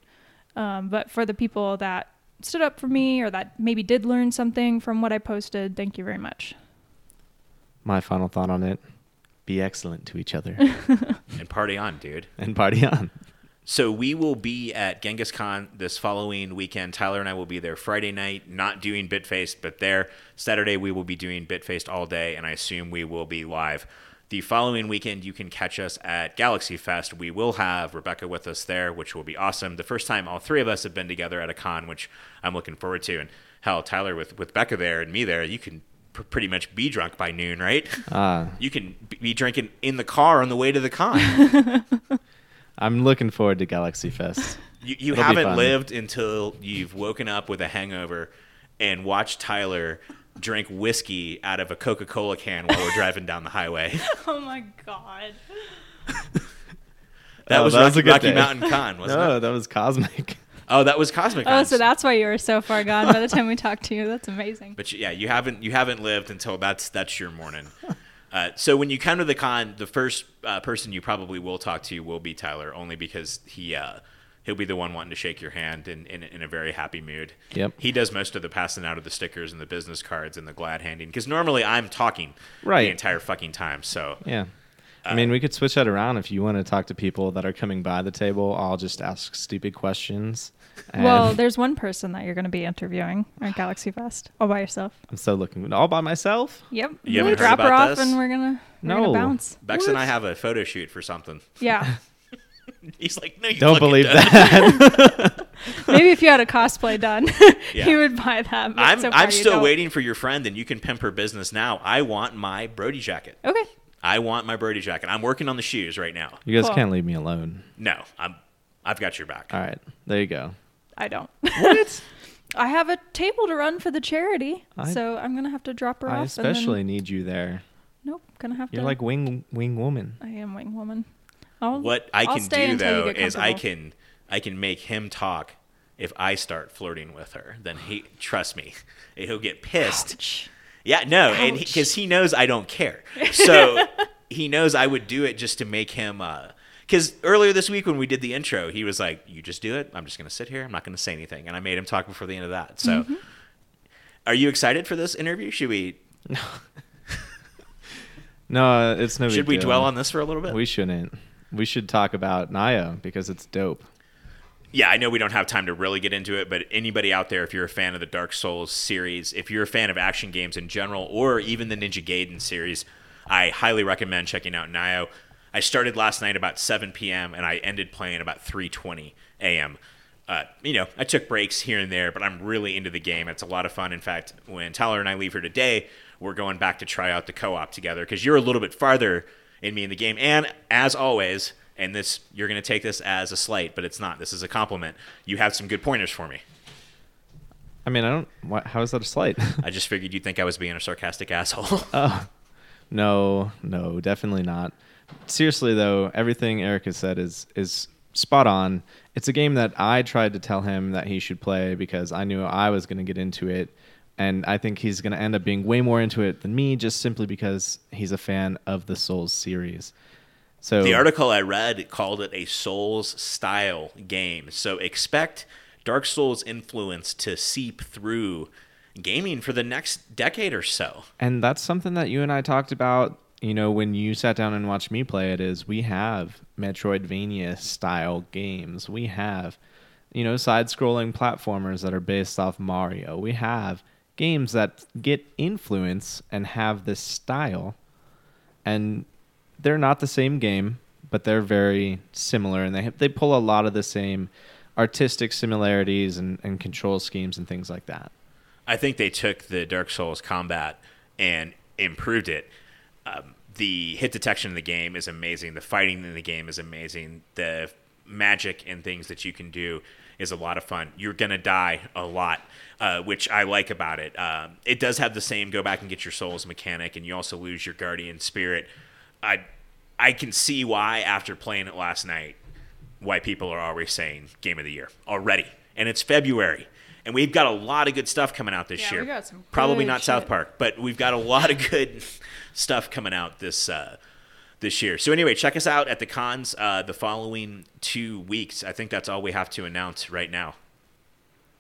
Um, but for the people that stood up for me or that maybe did learn something from what I posted, thank you very much. My final thought on it, be excellent to each other. And party on, dude. And party on. So we will be at Genghis Khan this following weekend. Tyler and I will be there Friday night, not doing BitFace, but there. Saturday we will be doing BitFace all day, and I assume we will be live. The following weekend, you can catch us at Galaxy Fest. We will have Rebecca with us there, which will be awesome. The first time all three of us have been together at a con, which I'm looking forward to. And hell, Tyler, with, with Becca there and me there, you can pr- pretty much be drunk by noon, right? Uh, you can be drinking in the car on the way to the con. I'm looking forward to Galaxy Fest. You, you haven't lived until you've woken up with a hangover and watched Tyler drink whiskey out of a Coca-Cola can while we're driving down the highway. Oh my god. that, oh, was that Rocky, was a good Rocky Mountain Con, wasn't no, it? No, that was Cosmic. Oh, that was Cosmic Con. Oh, so that's why you were so far gone by the time we talked to you. That's amazing. But yeah, you haven't you haven't lived until that's that's your morning. Uh, so when you come to the con, the first uh, person you probably will talk to will be Tyler, only because he uh, he'll be the one wanting to shake your hand in, in, in a very happy mood. Yep. He does most of the passing out of the stickers and the business cards and the glad handing, because normally I'm talking right. the entire fucking time. So yeah, uh, I mean, we could switch that around if you want to talk to people that are coming by the table. I'll just ask stupid questions. And well, there's one person that you're going to be interviewing at Galaxy Fest all by yourself. I'm so looking all by myself. Yep. You we drop her off this? And we're going no. to bounce. Bex what? And I have a photo shoot for something. Yeah. He's like, no, you don't believe don't. that. Maybe if you had a cosplay done, yeah. he would buy that. I'm, so I'm still don't. waiting for your friend, and you can pimp her business now. I want my Brody jacket. Okay. I want my Brody jacket. I'm working on the shoes right now. You guys cool. can't leave me alone. No, I'm. I've got your back. All right, there you go. I don't. What? I have a table to run for the charity, I, so I'm gonna have to drop her I off. I especially and then, need you there. Nope, gonna have You're to. You're like wing wing woman. I am wing woman. I'll, what I I'll can do though is I can I can make him talk. If I start flirting with her, then he trust me, he'll get pissed. Ouch. Yeah, no, Ouch. And because he, he knows I don't care, so he knows I would do it just to make him. Because uh, earlier this week when we did the intro, he was like, "You just do it. I'm just gonna sit here. I'm not gonna say anything." And I made him talk before the end of that. So, mm-hmm. Are you excited for this interview? Should we? No, no, it's no. Should we deal. dwell on this for a little bit? We shouldn't. We should talk about Nioh because it's dope. Yeah, I know we don't have time to really get into it, but anybody out there, if you're a fan of the Dark Souls series, if you're a fan of action games in general, or even the Ninja Gaiden series, I highly recommend checking out Nioh. I started last night about seven p.m., and I ended playing about three twenty a.m. Uh, you know, I took breaks here and there, but I'm really into the game. It's a lot of fun. In fact, when Tyler and I leave here today, we're going back to try out the co-op together because you're a little bit farther in me in the game. And as always, and this you're going to take this as a slight, but it's not. This is a compliment. You have some good pointers for me. I mean, I don't... Why, how is that a slight? I just figured you'd think I was being a sarcastic asshole. Oh, no, no, definitely not. Seriously, though, everything Eric has said is is spot on. It's a game that I tried to tell him that he should play because I knew I was going to get into it. And I think he's going to end up being way more into it than me just simply because he's a fan of the Souls series. So the article I read called it a Souls-style game. So expect Dark Souls influence to seep through gaming for the next decade or so. And that's something that you and I talked about, you know, when you sat down and watched me play it, is we have Metroidvania-style games. We have, you know, side-scrolling platformers that are based off Mario. We have games that get influence and have this style, and they're not the same game, but they're very similar, and they have, they pull a lot of the same artistic similarities and, and control schemes and things like that. I think they took the Dark Souls combat and improved it. Um, the hit detection in the game is amazing. The fighting in the game is amazing. The magic and things that you can do is a lot of fun. You're gonna die a lot, uh, which I like about it. Um, it does have the same go back and get your souls mechanic, and you also lose your guardian spirit. I, I can see why after playing it last night, why people are always saying game of the year already, and it's February, and we've got a lot of good stuff coming out this yeah, year. We got some probably not shit. South Park, but we've got a lot of good stuff coming out this. Uh, this year. So anyway, check us out at the cons uh, the following two weeks. I think that's all we have to announce right now.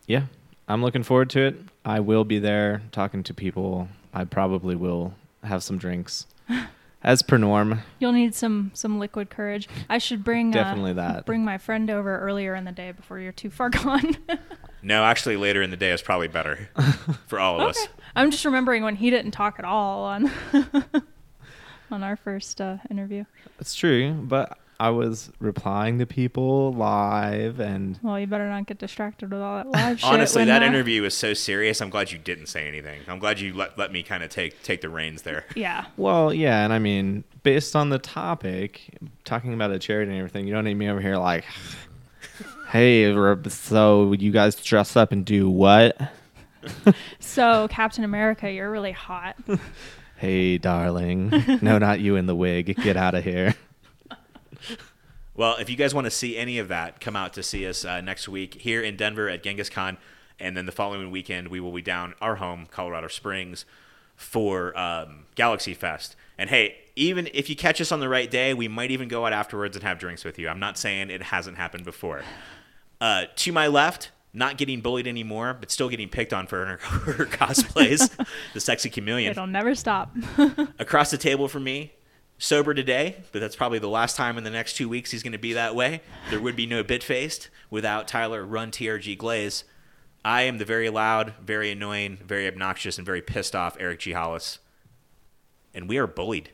Yeah, I'm looking forward to it. I will be there talking to people. I probably will have some drinks as per norm. You'll need some some liquid courage. I should bring definitely uh, that. Bring my friend over earlier in the day before you're too far gone. No, actually later in the day is probably better for all of okay. us. I'm just remembering when he didn't talk at all on on our first uh, interview. It's true, but I was replying to people live and... Well, you better not get distracted with all that live shit. Honestly, that I... interview was so serious. I'm glad you didn't say anything. I'm glad you let, let me kind of take, take the reins there. Yeah. Well, yeah, and I mean, based on the topic, talking about a charity and everything, you don't need me over here like, hey, so you guys dress up and do what? So, Captain America, you're really hot. Hey, darling. No, not you in the wig. Get out of here. Well, if you guys want to see any of that, come out to see us uh, next week here in Denver at Genghis Khan. And then the following weekend, we will be down our home, Colorado Springs, for um, Galaxy Fest. And hey, even if you catch us on the right day, we might even go out afterwards and have drinks with you. I'm not saying it hasn't happened before. Uh, to my left, not getting bullied anymore, but still getting picked on for her, her cosplays, the sexy chameleon. It'll never stop. Across the table from me, sober today, but that's probably the last time in the next two weeks he's going to be that way. There would be no BitFaced without Tyler Run T R G Glaze. I am the very loud, very annoying, very obnoxious, and very pissed off Eric G. Hollis. And we are bullied.